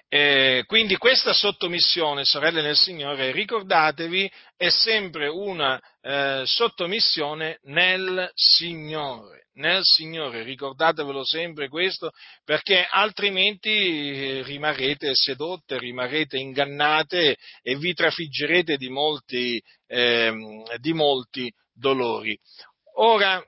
Eh, quindi questa sottomissione, sorelle nel Signore, ricordatevi, è sempre una eh, sottomissione nel Signore, nel Signore, ricordatevelo sempre questo, perché altrimenti rimarrete sedotte, rimarrete ingannate e vi trafiggerete di molti, eh, di molti dolori. Ora,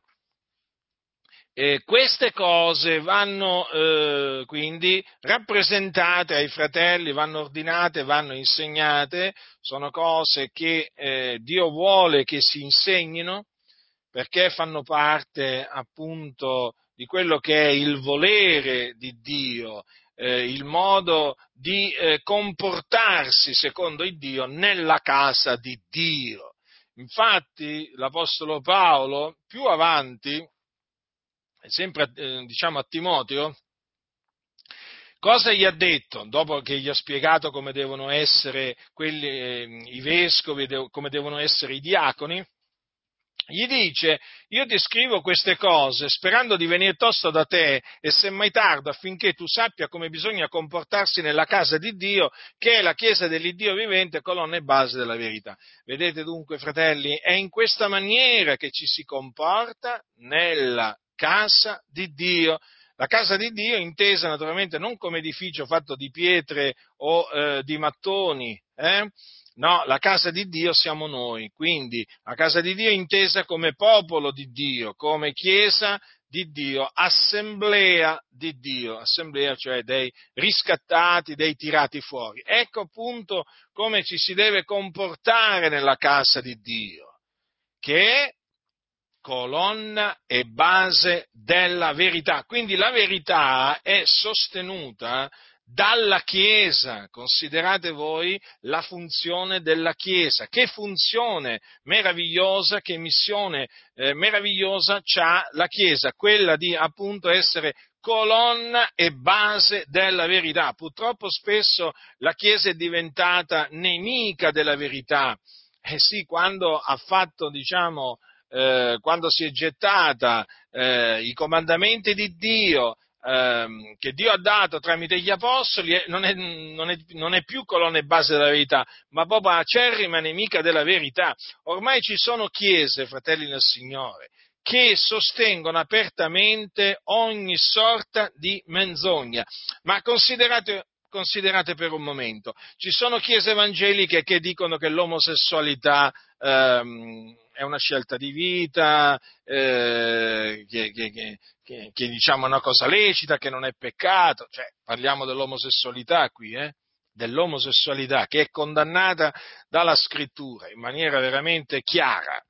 Eh, queste cose vanno eh, quindi rappresentate ai fratelli, vanno ordinate, vanno insegnate, sono cose che eh, Dio vuole che si insegnino, perché fanno parte appunto di quello che è il volere di Dio, eh, il modo di eh, comportarsi secondo il Dio nella casa di Dio. Infatti l'Apostolo Paolo più avanti, sempre diciamo a Timoteo, cosa gli ha detto? Dopo che gli ha spiegato come devono essere quelli, eh, i vescovi, come devono essere i diaconi, gli dice: io ti scrivo queste cose sperando di venire tosto da te e semmai tardo, affinché tu sappia come bisogna comportarsi nella casa di Dio, che è la chiesa dell'Iddio vivente, colonna e base della verità. Vedete dunque, fratelli, è in questa maniera che ci si comporta nella casa di Dio, la casa di Dio intesa naturalmente non come edificio fatto di pietre o eh, di mattoni, eh? No, la casa di Dio siamo noi, quindi la casa di Dio intesa come popolo di Dio, come chiesa di Dio, assemblea di Dio, assemblea cioè dei riscattati, dei tirati fuori. Ecco appunto come ci si deve comportare nella casa di Dio, che è colonna e base della verità. Quindi la verità è sostenuta dalla Chiesa. Considerate voi la funzione della Chiesa. Che funzione meravigliosa, che missione eh, meravigliosa c'ha la Chiesa, quella di appunto essere colonna e base della verità. Purtroppo spesso la Chiesa è diventata nemica della verità. Eh sì, quando ha fatto, diciamo, Eh, quando si è gettata eh, i comandamenti di Dio ehm, che Dio ha dato tramite gli apostoli, eh, non, è, non, è, non è più colonna e base della verità, ma proprio acerrima nemica della verità. Ormai ci sono chiese, fratelli nel Signore, che sostengono apertamente ogni sorta di menzogna. Ma considerate Considerate per un momento, ci sono chiese evangeliche che dicono che l'omosessualità ehm, è una scelta di vita, eh, che, che, che, che, che diciamo è una cosa lecita, che non è peccato, cioè parliamo dell'omosessualità qui, eh? dell'omosessualità che è condannata dalla scrittura in maniera veramente chiara.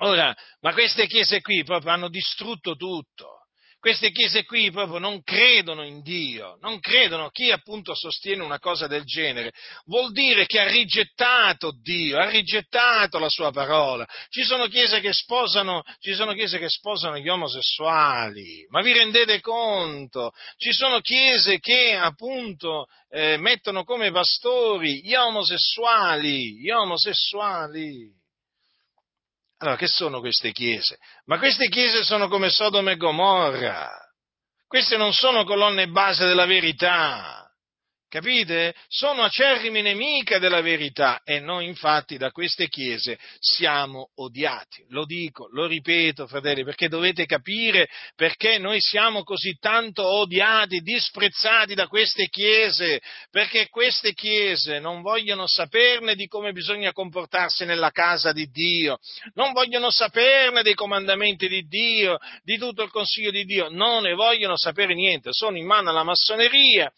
Ora, ma queste chiese qui proprio hanno distrutto tutto. Queste chiese qui proprio non credono in Dio, non credono. Chi appunto sostiene una cosa del genere vuol dire che ha rigettato Dio, ha rigettato la sua parola. Ci sono chiese che sposano, ci sono chiese che sposano gli omosessuali, ma vi rendete conto? Ci sono chiese che appunto eh, mettono come pastori gli omosessuali, gli omosessuali. Allora, che sono queste chiese? Ma queste chiese sono come Sodoma e Gomorra. Queste non sono colonne base della verità, capite? Sono acerrime nemiche della verità e noi infatti da queste chiese siamo odiati. Lo dico, lo ripeto, fratelli, perché dovete capire perché noi siamo così tanto odiati, disprezzati da queste chiese, perché queste chiese non vogliono saperne di come bisogna comportarsi nella casa di Dio, non vogliono saperne dei comandamenti di Dio, di tutto il consiglio di Dio, non ne vogliono sapere niente, sono in mano alla massoneria,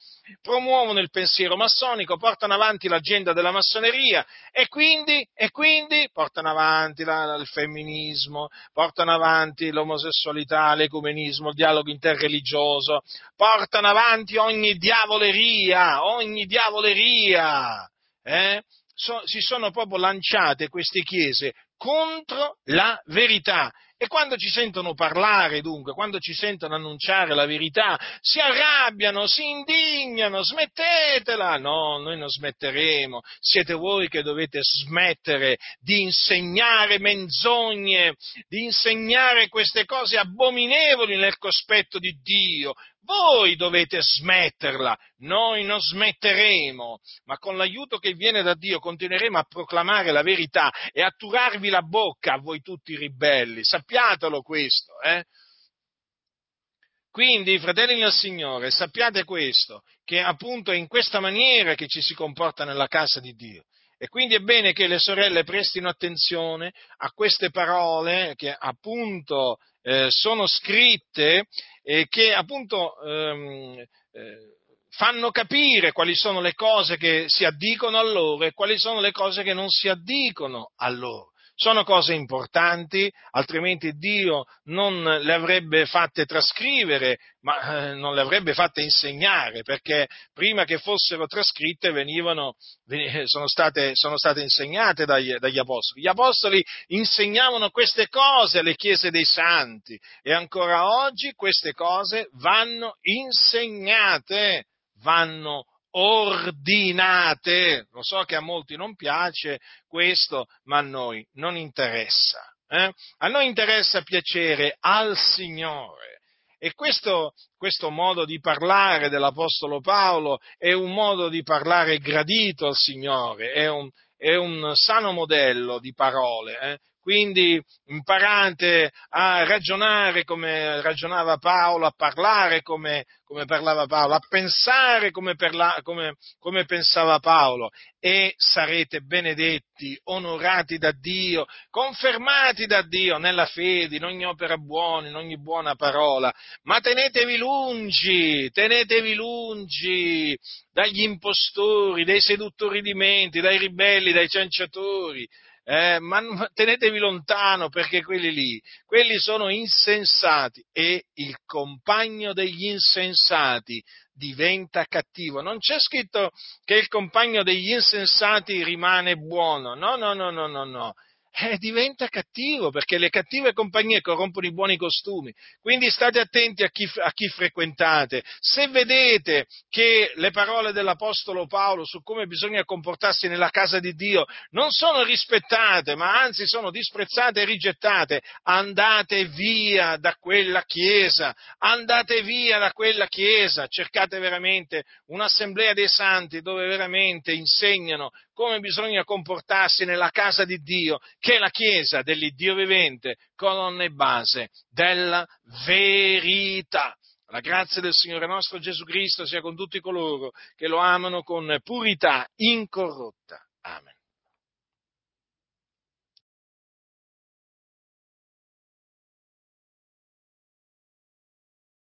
promuovono il pensiero massonico, portano avanti l'agenda della massoneria e quindi, e quindi portano avanti la, il femminismo, portano avanti l'omosessualità, l'ecumenismo, il dialogo interreligioso, portano avanti ogni diavoleria, ogni diavoleria. Eh? So, si sono proprio lanciate queste chiese contro la verità. E quando ci sentono parlare, dunque, quando ci sentono annunciare la verità, si arrabbiano, si indignano, smettetela! No, noi non smetteremo, siete voi che dovete smettere di insegnare menzogne, di insegnare queste cose abominevoli nel cospetto di Dio. Voi dovete smetterla, noi non smetteremo, ma con l'aiuto che viene da Dio continueremo a proclamare la verità e a turarvi la bocca a voi tutti ribelli, sappiatelo questo, eh? Quindi, fratelli del Signore, sappiate questo, che appunto è in questa maniera che ci si comporta nella casa di Dio. E quindi è bene che le sorelle prestino attenzione a queste parole che appunto eh, sono scritte e che appunto ehm, eh, fanno capire quali sono le cose che si addicono a loro e quali sono le cose che non si addicono a loro. Sono cose importanti, altrimenti Dio non le avrebbe fatte trascrivere, ma eh, non le avrebbe fatte insegnare, perché prima che fossero trascritte venivano, ven- sono, state, sono state insegnate dagli, dagli apostoli. Gli apostoli insegnavano queste cose alle chiese dei santi e ancora oggi queste cose vanno insegnate, vanno ordinate. Lo so che a molti non piace questo, ma a noi non interessa. Eh? A noi interessa piacere al Signore. E questo, questo modo di parlare dell'Apostolo Paolo è un modo di parlare gradito al Signore, è un, è un sano modello di parole. Eh? Quindi imparate a ragionare come ragionava Paolo, a parlare come, come parlava Paolo, a pensare come, perla, come, come pensava Paolo e sarete benedetti, onorati da Dio, confermati da Dio nella fede, in ogni opera buona, in ogni buona parola, ma tenetevi lungi, tenetevi lungi dagli impostori, dai seduttori di menti, dai ribelli, dai cianciatori. Eh, ma tenetevi lontano perché quelli lì, quelli sono insensati e il compagno degli insensati diventa cattivo. Non c'è scritto che il compagno degli insensati rimane buono, no, no, no, no, no, no. Eh, diventa cattivo perché le cattive compagnie corrompono i buoni costumi. Quindi state attenti a chi, a chi frequentate. Se vedete che le parole dell'Apostolo Paolo su come bisogna comportarsi nella casa di Dio non sono rispettate, ma anzi sono disprezzate e rigettate, andate via da quella chiesa, andate via da quella chiesa, cercate veramente un'assemblea dei santi dove veramente insegnano come bisogna comportarsi nella casa di Dio, che è la chiesa dell'Iddio vivente, colonna e base della verità. La grazia del Signore nostro Gesù Cristo sia con tutti coloro che lo amano con purità incorrotta. Amen.